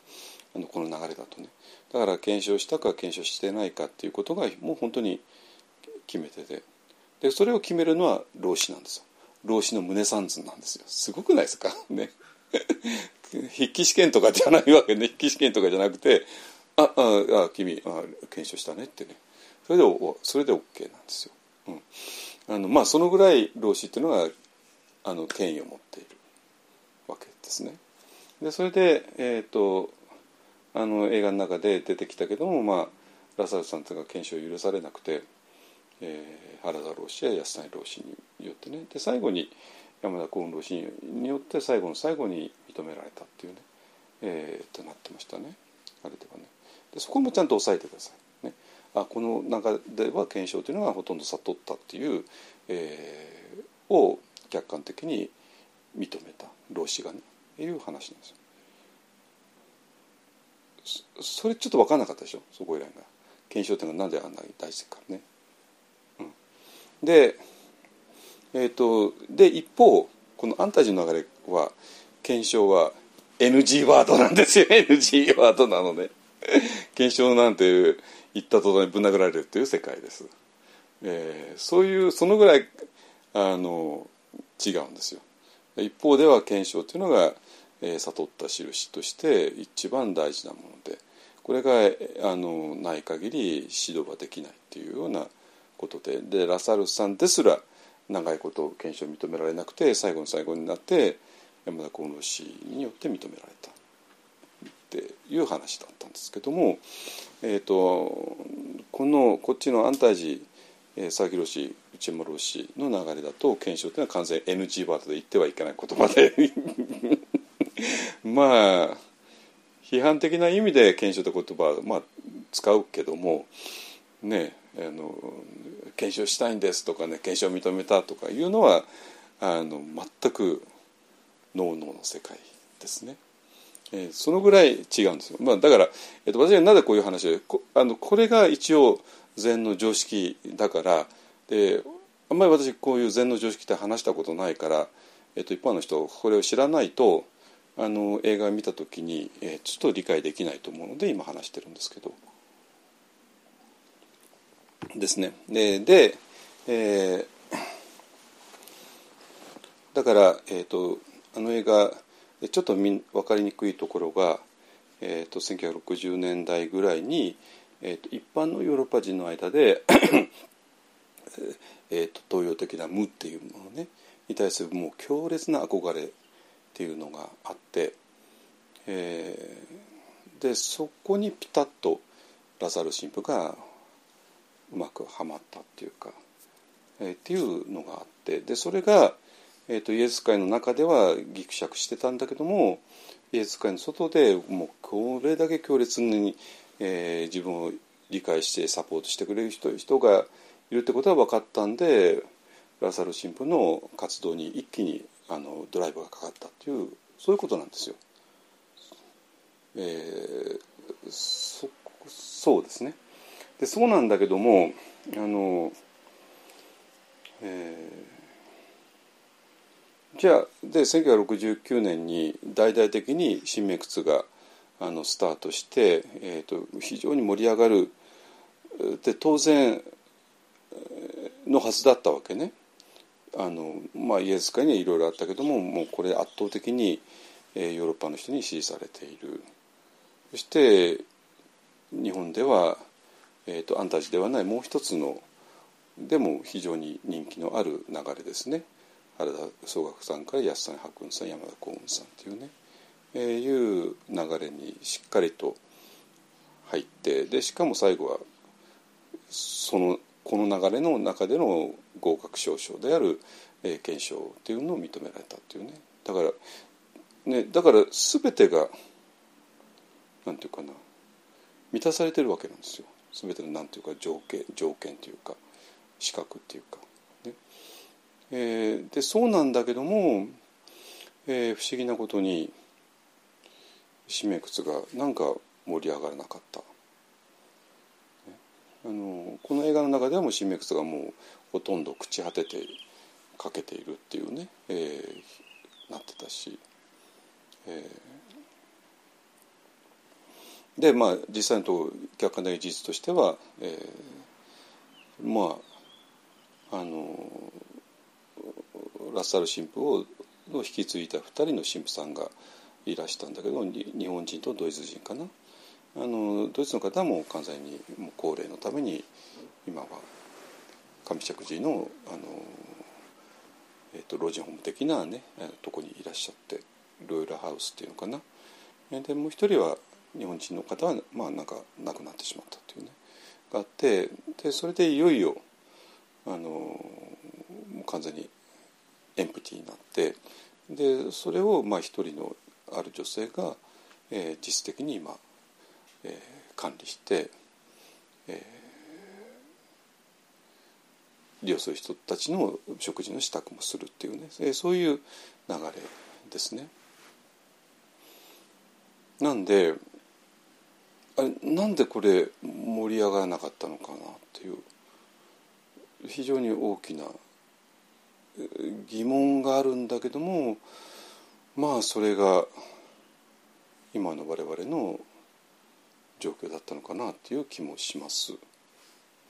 あのこの流れだとねだから検証したか検証してないかっていうことがもう本当に決めててでそれを決めるのは老子なんですよ。老子の胸三寸なんですよ。すごくないですかね筆記試験とかじゃないわけね。筆記試験とかじゃなくてあああ君あ検証したねってねそれでそれで OK なんですよ、うんあのまあ、そのぐらい老子っていうのがあの権威を持っているわけですね。でそれでえっ、ー、とあの映画の中で出てきたけども、まあ、ラサールさんというのが検証を許されなくて、えー、原田老子や安谷老子によってねで最後に山田耕雲老子によって最後の最後に認められたっていうね、えー、となってましたねあれではね。でそこもちゃんと押さえてください、ね、あこの中では検証というのがほとんど悟ったっていう、えー、を客観的に認めた老子がねいう話なんですよ。それちょっと分からなかったでしょそこ以来が検証というのはなんであんなに大事かね、うん、でえっとで一方このアンタジーの流れは検証は エヌジー ワードなんですよ。 エヌジー ワードなのね検証なんて言った途端にぶん殴られるという世界です、えー、そういうそのぐらいあの違うんですよ。一方では検証というのが悟った印として一番大事なものでこれがあのない限り指導はできないっていうようなことででラサールさんですら長いこと検証を認められなくて最後の最後になって山田耕雲老子によって認められたっていう話だったんですけども、えー、とこのこっちの安泰寺佐々木老子内山老子の流れだと検証というのは完全 エヌジー ワードで言ってはいけない言葉でまあ批判的な意味で検証という言葉は、まあ、使うけどもねあの検証したいんですとかね検証を認めたとかいうのはあの全くノーノーの世界ですね、えー、そのぐらい違うんですよ、まあ、だから、えー、と私はなぜこういう話を こ, あのこれが一応禅の常識だからであんまり私こういう禅の常識って話したことないから、えー、と一般の人これを知らないとあの映画を見た時に、えー、ちょっと理解できないと思うので今話してるんですけどですね。で、で、えー、だから、えー、とあの映画ちょっと分かりにくいところが、えー、とせんきゅうひゃくろくじゅうねんだいぐらいに、えー、と一般のヨーロッパ人の間でえと東洋的な無っていうもの、ね、に対するもう強烈な憧れっていうのがあって、えー、でそこにピタッとラサール神父がうまくはまったっていうか、えー、っていうのがあってでそれが、えー、とイエズ会の中ではギクシャクしてたんだけどもイエズ会の外でもうこれだけ強烈に、えー、自分を理解してサポートしてくれる 人, 人がいるってことは分かったんでラサール神父の活動に一気にあのドライブがかかったっていうそういうことなんですよ、えー、そ, そうですね。でそうなんだけどもあの、えー、じゃあでせんきゅうひゃくろくじゅうきゅうねんに大々的に神明窟があのスタートして、えー、と非常に盛り上がるで当然のはずだったわけね。あのまあ、イエズ会にはいろいろあったけどももうこれ圧倒的に、えー、ヨーロッパの人に支持されている。そして日本では、えー、とアンタジーではないもう一つのでも非常に人気のある流れですね。原田宗岳さんから安谷白雲さん山田耕雲さんっていうね、えー、いう流れにしっかりと入ってでしかも最後はそのこの流れの中での合格証書である、えー、憲章というのを認められたというね。だからねだから全てがなんていうかな、満たされてるわけなんですよ。全てのなんていうか条件条件というか資格っていうか、ねえー、でそうなんだけども、えー、不思議なことにシメクツがなんか盛り上がらなかった。あのこの映画の中ではもうシンメクスがもうほとんど朽ち果てて欠けているっていうね、えー、なってたし、えー、でまあ実際のところ客観的事実としては、えー、まああのラッサール神父を引き継いだふたりの神父さんがいらしたんだけど、日本人とドイツ人かな。あのドイツの方も完全にもう高齢のために今は上石寺の、あの、えー、と老人ホーム的な、ね、とこにいらっしゃってロイラハウスっていうのかな。でもう一人は日本人の方は、まあ、なんか亡くなってしまったっていうねがあって、でそれでいよいよあのもう完全にエンプティになって、でそれをまあ一人のある女性が、えー、実質的に今えー、管理して、えー、利用する人たちの食事の支度もするっていうね、えー、そういう流れですね。なんであれなんでこれ盛り上がらなかったのかなっていう非常に大きな疑問があるんだけども、まあそれが今の我々の状況だったのかなっていう気もします、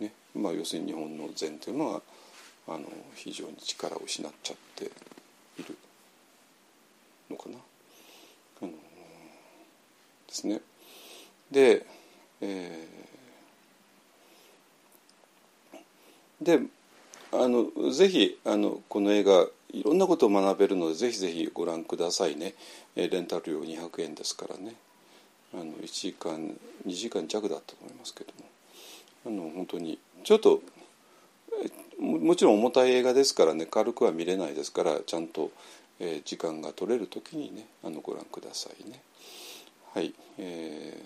ね。まあ、要するに日本の禅というのはあの非常に力を失っちゃっているのかな、あのー、ですね。で、えー、であのぜひあのこの映画いろんなことを学べるのでぜひぜひご覧くださいね。レンタル料にひゃくえんですからね。あのいちじかんにじかんじゃくだったと思いますけども、あの本当にちょっと も, もちろん重たい映画ですからね、軽くは見れないですから、ちゃんと、えー、時間が取れるときにねあのご覧くださいね。はい、え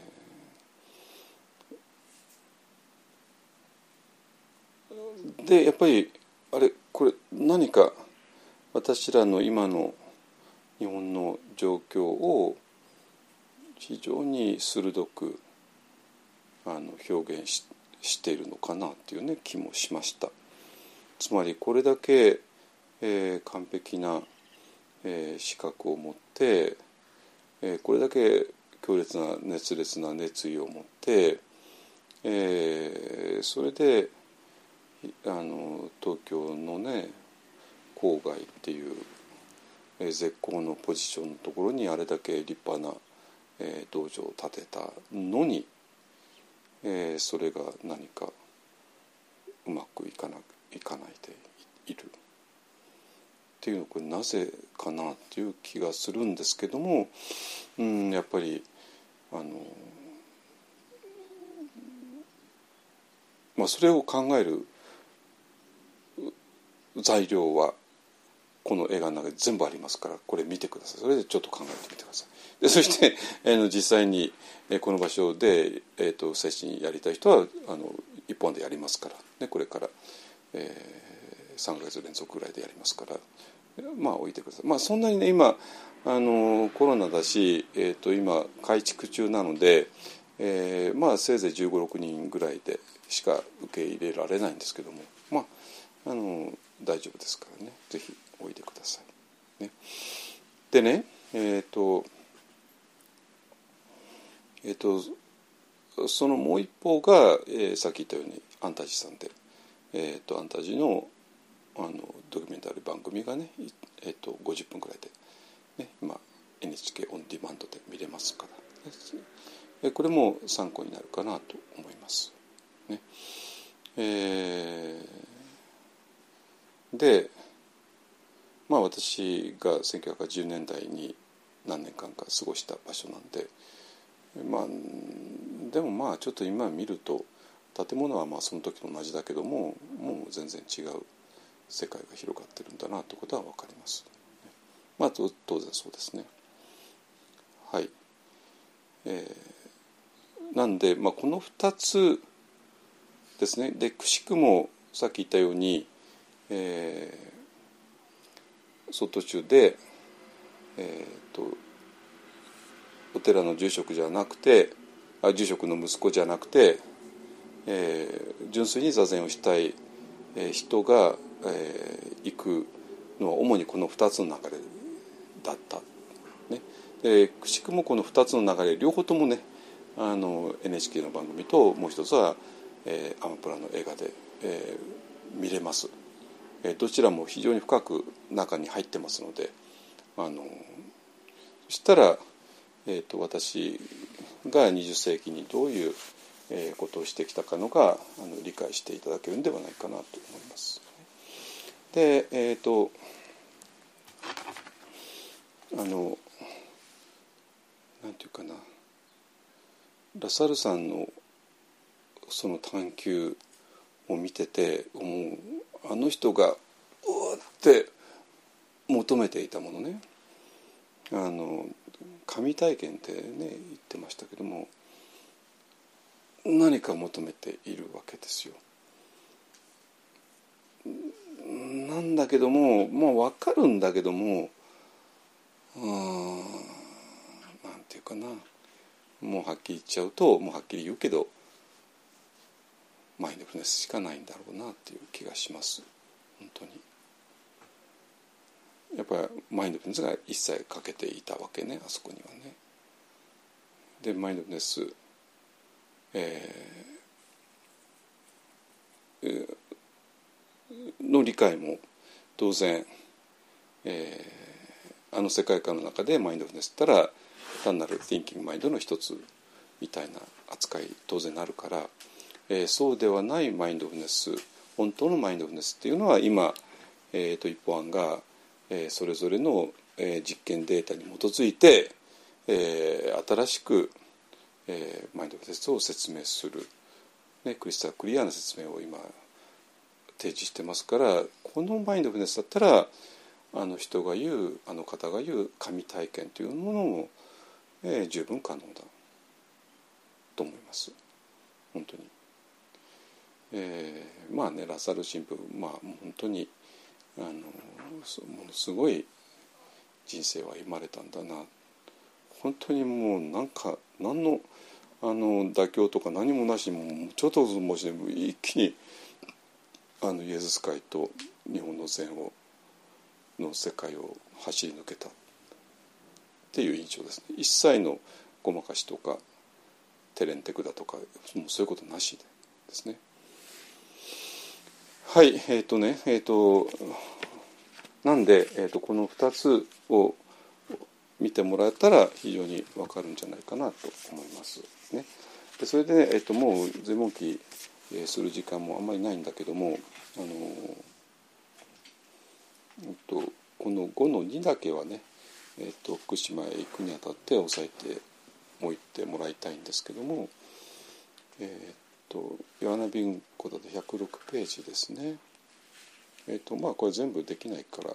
ー、でやっぱりあれこれ何か私らの今の日本の状況を非常に鋭くあの表現 し, しているのかなっていうね気もしました。つまりこれだけ、えー、完璧な、えー、資格を持って、えー、これだけ強烈な熱烈な熱意を持って、えー、それであの東京のね郊外っていう、えー、絶好のポジションのところにあれだけ立派なえー、道場を建てたのに、えー、それが何かうまくいかな、いかないでいるっていうのはこれなぜかなっていう気がするんですけども、うん、やっぱりあの、まあ、それを考える材料はこの映画の中で全部ありますから、これ見てください。それでちょっと考えてみてください。でそして、えー、実際に、えー、この場所で、えー、と精神やりたい人はあの一本でやりますから、ね、これから、えー、さんかげつ連続ぐらいでやりますから、まあ置いてください。まあそんなにね今あのコロナだし、えー、と今改築中なので、えー、まあせいぜいじゅうご、ろくにんぐらいでしか受け入れられないんですけども、まああの大丈夫ですからね、ぜひおいでください、ね。でねえっ、ー、とえー、とそのもう一方が、えー、さっき言ったようにアンタジさんで、えー、とアンタジ の, あのドキュメンタリー番組がね、えー、とごじゅっぷんくらいで、ね、今 エヌエイチケー オンディマンドで見れますから、ねえー、これも参考になるかなと思います、ねえー、で、まあ、私がせんきゅうひゃくはちじゅうねんだいに何年間か過ごした場所なんで、まあ、でもまあちょっと今見ると建物はまあその時と同じだけどももう全然違う世界が広がってるんだなということは分かります。まあ当然そうですね。はい、えなんで、まあ、このふたつですね。でくしくもさっき言ったように、えー、そう途中で、えー、とお寺の住職じゃなくてあ住職の息子じゃなくて、えー、純粋に座禅をしたい人が、えー、行くのは主にこのふたつの流れだった、ね、でくしくもこのふたつの流れ両方ともねあの エヌエイチケー の番組ともう一つは、えー、アマプラの映画で、えー、見れます、えー、どちらも非常に深く中に入ってますのであのそしたら、えー、と私がにじゅっ世紀にどういうことをしてきたかのがあの理解していただけるのではないかなと思います。で、えー、とあのなんていうかなラサールさんのその探求を見てて思うあの人がうわって求めていたものねあの神体験ってね言ってましたけども何か求めているわけですよ。なんだけどもまあ分かるんだけどもうーんなんていうかなもうはっきり言っちゃうともうはっきり言うけどマインドフルネスしかないんだろうなっていう気がします。本当にやっぱりマインドフルネスが一切欠けていたわけねあそこにはね。でマインドフルネス、えー、の理解も当然、えー、あの世界観の中でマインドフルネスったら単なるティンキングマインドの一つみたいな扱い当然なるから、えー、そうではないマインドフルネス本当のマインドフルネスっていうのは今、えー、と一歩庵が、えー、それぞれの、えー、実験データに基づいて、えー、新しく、えー、マインドフルネスを説明する、ね、クリスタルクリアな説明を今提示してますからこのマインドフルネスだったらあの人が言うあの方が言う神体験というものもえー、十分可能だと思います本当に、えー、まあねラサール神父まあ本当にあのものすごい人生は生まれたんだな本当にもうなんか何のあの妥協とか何もなしにちょっともし、ね、一気にあのイエズス会と日本の禅をの世界を走り抜けたっていう印象ですね。一切のごまかしとかテレンテクだとかもうそういうことなしでですね。はいえっとねえっとなんで、えーと、このふたつを見てもらえたら非常に分かるんじゃないかなと思いますね。でそれで、ね、えっともう随分期する時間もあんまりないんだけどもあのえっとこのごのにだけはね。えー、と福島へ行くにあたって押さえておいてもらいたいんですけども、えー、と岩波文庫だとひゃくろくページですね。えっ、ー、とまあこれ全部できないから、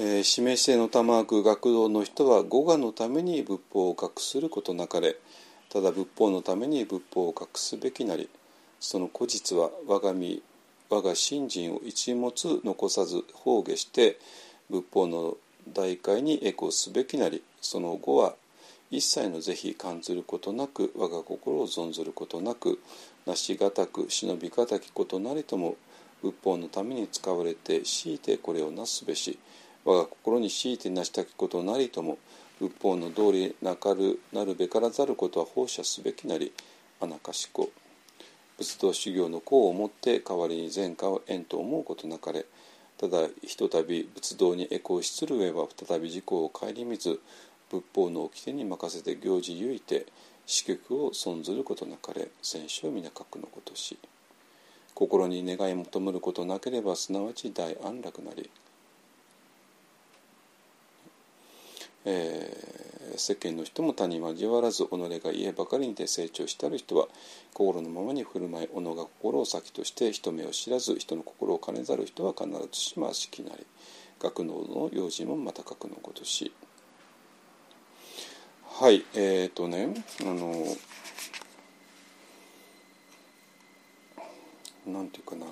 えー、四明星の玉悪学道の人は語我のために仏法を隠することなかれ、ただ仏法のために仏法を隠すべきなり、その故実は我が身我が信心を一物残さず放下して仏法の大会にエコすべきなり、その後は一切の是非感ずることなく我が心を存ずることなくなしがたく忍びがたきことなりとも仏法のために使われて強いてこれをなすべし、我が心に強いてなしたきことなりとも仏法の道理なかるなるべからざることは放射すべきなり、あなかしこ仏道修行の功をもって代わりに善果を縁と思うことなかれ、ただひとたび仏道に会向しする上は再び自己を顧みず仏法の掟に任せて行事ゆいて四曲を存ずることなかれ、善書を皆格のことし、心に願い求むることなければすなわち大安楽なり、えー、世間の人も他に交わらず己が家ばかりにて成長したる人は心のままに振る舞い己が心を先として人目を知らず人の心を兼ねざる人は必ずしも悪しきなり、学能の用心もまた格のことし、はい、えっとね、あのなんていうかな、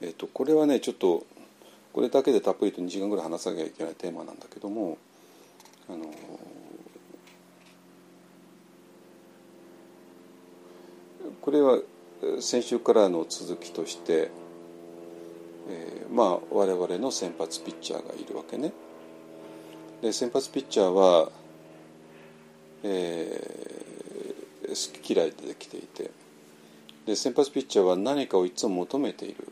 えっとこれはね、ちょっとこれだけでたっぷりとにじかんぐらい話さなきゃいけないテーマなんだけども、あのこれは先週からの続きとして、えーまあ、我々の先発ピッチャーがいるわけね。で、先発ピッチャーは、えー、好き嫌いでできていて、で先発ピッチャーは何かをいつも求めている、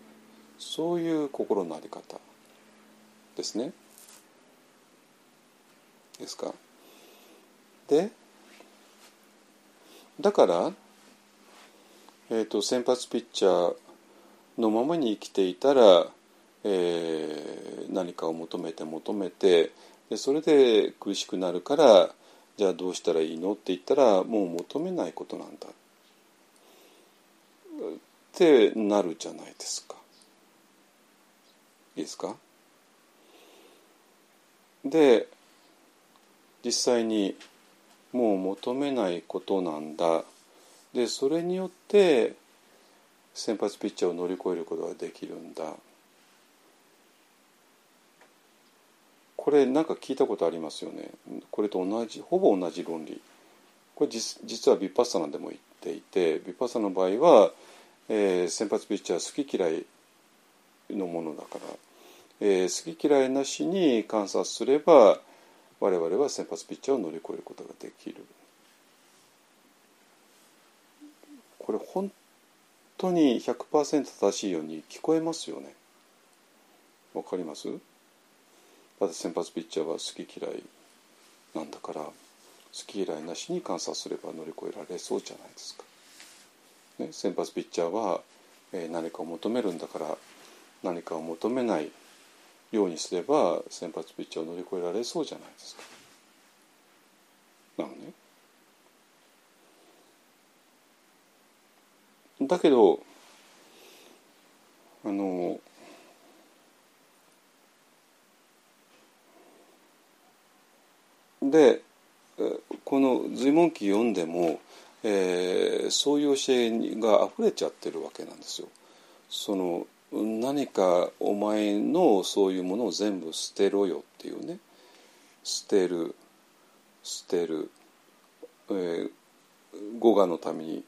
そういう心の在り方ですね。ですか。で、だから、えー、と先発ピッチャーのままに生きていたら、えー、何かを求めて求めて、でそれで苦しくなるから、じゃあどうしたらいいのって言ったら、もう求めないことなんだってなるじゃないですか。いいですか。で、実際にもう求めないことなんだ。でそれによって先発ピッチャーを乗り越えることができるんだ。これなんか聞いたことありますよね。これと同じ、ほぼ同じ論理。これ 実, 実はヴィパッサナでも言っていて、ヴィパッサナの場合は、えー、先発ピッチャー好き嫌いのものだから、えー、好き嫌いなしに観察すれば、我々は先発ピッチャーを乗り越えることができる。これ本当に ひゃくパーセント 正しいように聞こえますよね。わかります？だって先発ピッチャーは好き嫌いなんだから、好き嫌いなしに観察すれば乗り越えられそうじゃないですか、ね、先発ピッチャーは何かを求めるんだから、何かを求めないようにすれば先発ピッチャーを乗り越えられそうじゃないですか。なのね。だけど、あのでこの随文記読んでも、えー、そういう教えが溢れちゃってるわけなんですよ。その何かお前のそういうものを全部捨てろよっていうね、捨てる捨てる、えー、語我のために。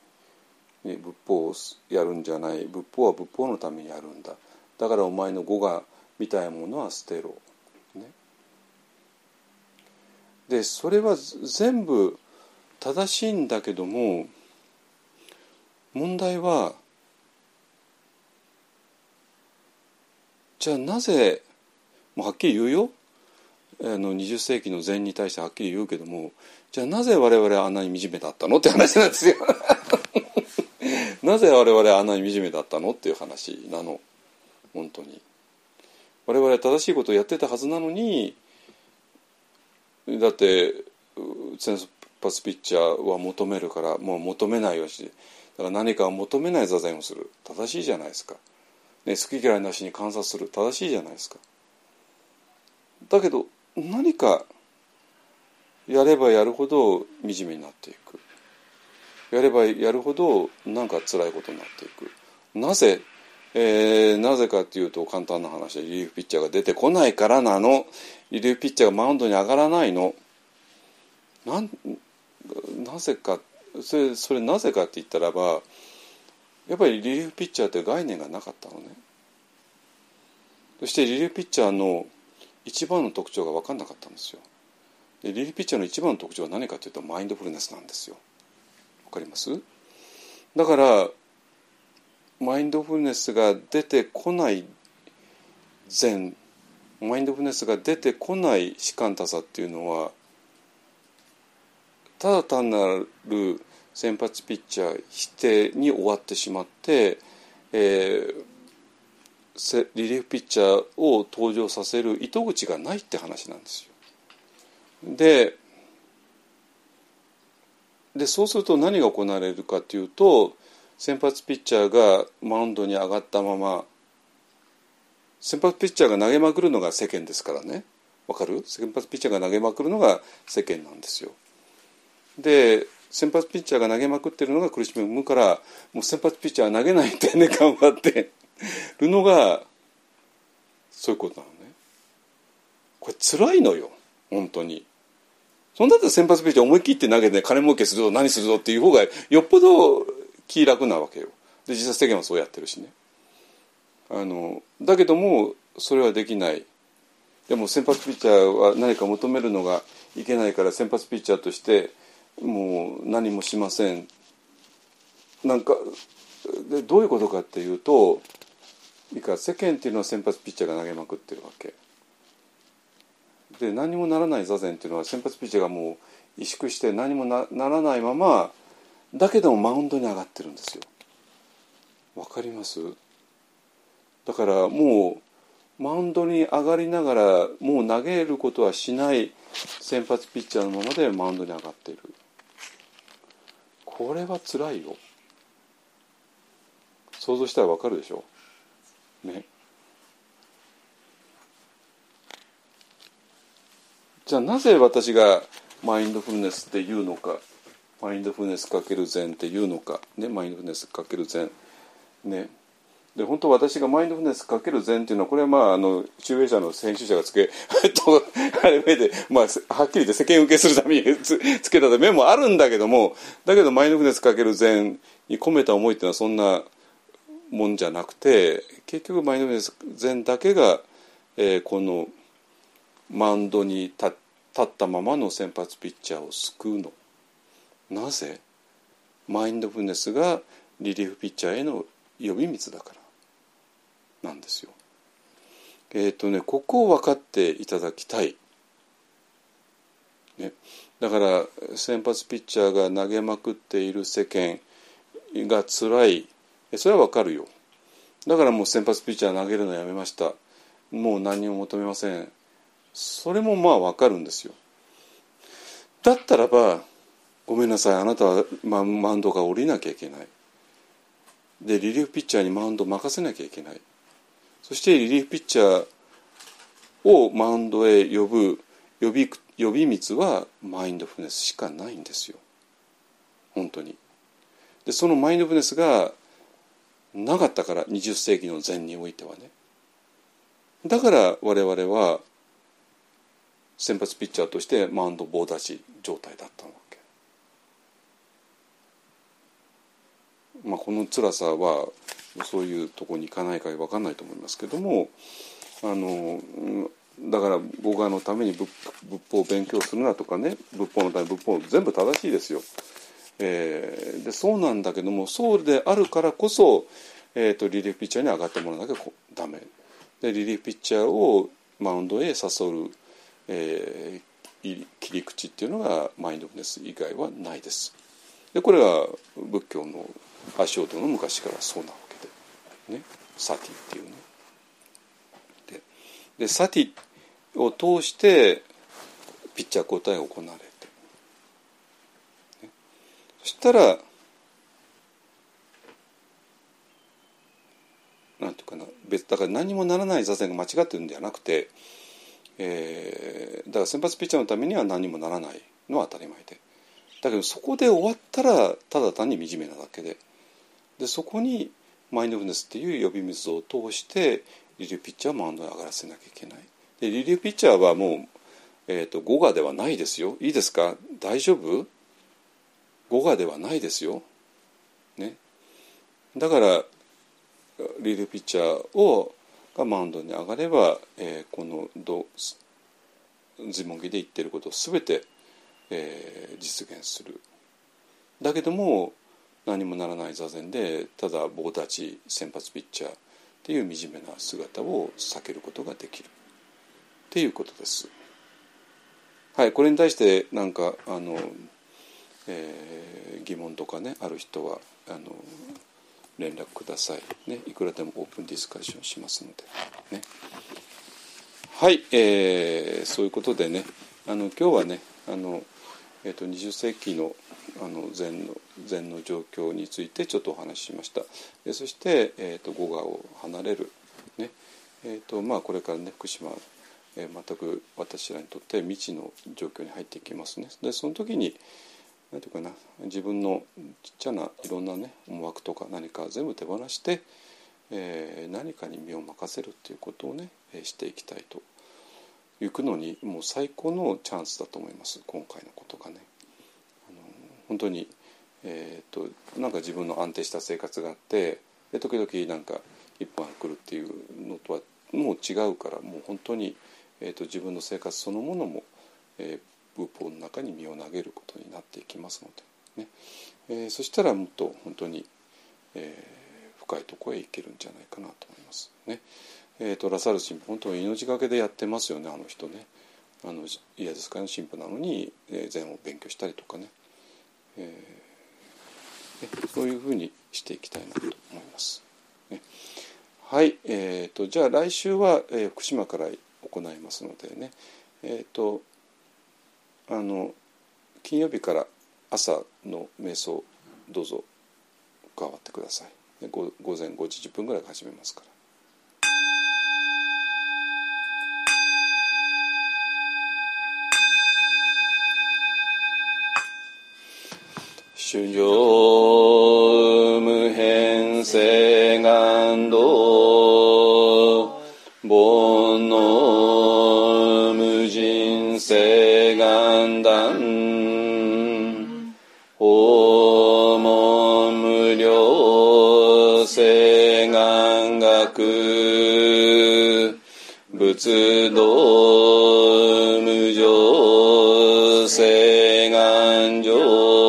ね、仏法をやるんじゃない。仏法は仏法のためにやるんだ。だからお前の語我みたいなものは捨てろ、ね、でそれは全部正しいんだけども、問題はじゃあなぜ、もうはっきり言うよ、あのにじゅっ世紀の禅に対してはっきり言うけども、じゃあなぜ我々はあんなに惨めだったのって話なんですよ。なぜ我々はあんなに惨めだったのっていう話なの。本当に我々は正しいことをやってたはずなのに、だって先発ピッチャーは求めるから、もう求めないよし、だから何かを求めない座禅をする、正しいじゃないですか、ね、好き嫌いなしに観察する、正しいじゃないですか。だけど何かやればやるほど惨めになっていく、やればやるほどなんか辛いことになっていく。なぜ、えー、なぜかというと、簡単な話で、リリーフピッチャーが出てこないからなの。リリーフピッチャーがマウンドに上がらないの。なんなぜか、それ、それなぜかって言ったらば、やっぱりリリーフピッチャーという概念がなかったのね。そしてリリーフピッチャーの一番の特徴が分かんなかったんですよ。でリリーフピッチャーの一番の特徴は何かというと、マインドフルネスなんですよ。わかります？だからマインドフルネスが出てこない禅、マインドフルネスが出てこない士官多さっていうのは、ただ単なる先発ピッチャー否定に終わってしまって、えー、リリーフピッチャーを登場させる糸口がないって話なんですよ。ででそうすると何が行われるかというと、先発ピッチャーがマウンドに上がったまま、先発ピッチャーが投げまくるのが世間ですからね。わかる？先発ピッチャーが投げまくるのが世間なんですよ。で、先発ピッチャーが投げまくってるのが苦しみを生むから、もう先発ピッチャーは投げないってね、頑張ってるのがそういうことなのね。これ辛いのよ本当に。そんだったら先発ピッチャー思い切って投げて金儲けするぞ何するぞっていう方がよっぽど気楽なわけよ。で、自殺世間はそうやってるしね。あのだけどもそれはできない。でも先発ピッチャーは何か求めるのがいけないから、先発ピッチャーとしてもう何もしません。なんかで、どういうことかっていうと、いいか、世間っていうのは先発ピッチャーが投げまくってるわけで、何もならない座禅っていうのは先発ピッチャーがもう萎縮して何も な, ならないままだけどもマウンドに上がってるんですよ。わかります？だからもうマウンドに上がりながらもう投げることはしない先発ピッチャーのままでマウンドに上がっている。これはつらいよ。想像したらわかるでしょね。じゃあなぜ私がマインドフルネスって言うのか、マインドフルネスかける禅って言うのかね、マインドフルネスかける禅ね。で、本当私がマインドフルネスかける禅っていうのは、これはまああの集英社の編集者がつけとあれ目で、まあ、はっきり言って世間受けするために つ, つけた目もあるんだけども、だけどマインドフルネスかける禅に込めた思いっていうのはそんなもんじゃなくて、結局マインドフルネス禅だけが、えー、このマウンドに 立, 立ったままの先発ピッチャーを救うの。なぜ？マインドフルネスがリリーフピッチャーへの呼び水だからなんですよ。えっとね、ここを分かっていただきたい、ね、だから先発ピッチャーが投げまくっている世間がつらい、それは分かるよ。だからもう先発ピッチャー投げるのやめました、もう何も求めません、それもまあ分かるんですよ。だったらばごめんなさい、あなたはマウンドが降りなきゃいけない。で、リリーフピッチャーにマウンドを任せなきゃいけない。そしてリリーフピッチャーをマウンドへ呼ぶ呼び、呼び水はマインドフルネスしかないんですよ本当に。で、そのマインドフルネスがなかったから、にじゅっ世紀の禅においてはね。だから我々は先発ピッチャーとしてマウンド棒立ち状態だったの。まあ、この辛さはそういうところに行かないか分かんないと思いますけども、あのだから僕がのために 仏, 仏法を勉強するなとかね、仏法のために仏法全部正しいですよ、えー、でそうなんだけども、そうであるからこそ、えー、とリリーフピッチャーに上がってもらわなきゃダメで、リリーフピッチャーをマウンドへ誘う、えー、切り口っていうのがマインドフルネス以外はないです。で、これが仏教の足音の昔からそうなわけで、ね、サティっていうね。で, でサティを通してピッチャー交代が行われて、ね、そしたらなんていうかな、別だから何もならない座禅が間違ってるんじゃなくて、えー、だから先発ピッチャーのためには何もならないのは当たり前で。だけどそこで終わったらただ単に惨めなだけで、でそこにマインドフルネスっていう呼び水を通してリリーフピッチャーをマウンドに上がらせなきゃいけない。でリリーフピッチャーはもう、えー、と語我ではないですよ。いいですか、大丈夫？語我ではないですよ、ね、だからリリーフピッチャーをがマウンドに上がれば、えー、この自問記で言ってることを全てえー、実現する。だけども何もならない座禅でただ棒立ち先発ピッチャーっていう惨めな姿を避けることができるっていうことです。はい、これに対してなんかあの、えー、疑問とかねある人はあの連絡くださいね。いくらでもオープンディスカッションしますのでね。はい、えー、そういうことでね、あの今日はねあのえー、とにじゅっ世紀の禅 の, 禅の状況についてちょっとお話ししました。そして、えー、と語我を離れる、ねえーとまあ、これからね福島、えー、全く私らにとって未知の状況に入っていきますね。でその時になんていうかな、自分のちっちゃないろんなね思惑とか何か全部手放して、えー、何かに身を任せるっていうことをねしていきたいと行くのにもう最高のチャンスだと思います。今回のことがね、あの本当に、えー、となんか自分の安定した生活があってで時々なんか一般来るっていうのとはもう違うから、もう本当に、えー、と自分の生活そのものも、えー、仏法の中に身を投げることになっていきますので、ねえー、そしたらもっと本当に、えー、深いところへ行けるんじゃないかなと思いますね。えー、とラサール神父本当に命がけでやってますよね、あの人ね。あのイエズス会の神父なのに、えー、禅を勉強したりとかね、えーえそういうふうにしていきたいなと思います、ね。はい、えーと、じゃあ来週は、えー、福島から行いますのでね、えーと、あの金曜日から朝の瞑想どうぞ加わってください。午前ごじじゅっぷんぐらいから始めますから。主上無変性願道煩悩無尽性願断訪問無量性願学仏道無常性願上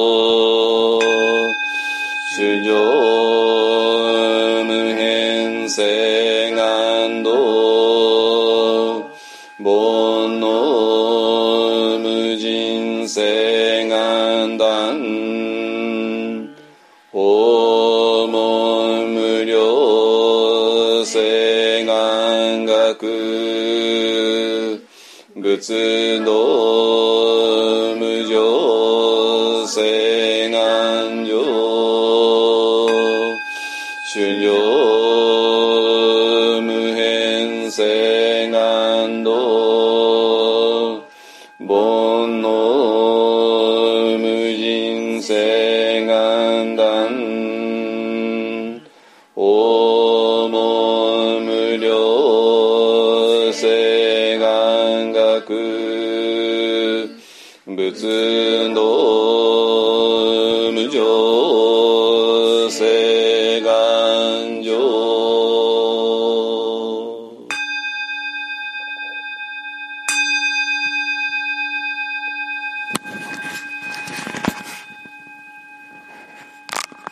仏道無常性願上修行無変性願道煩悩無尽性願断訪問無量性仏道無常性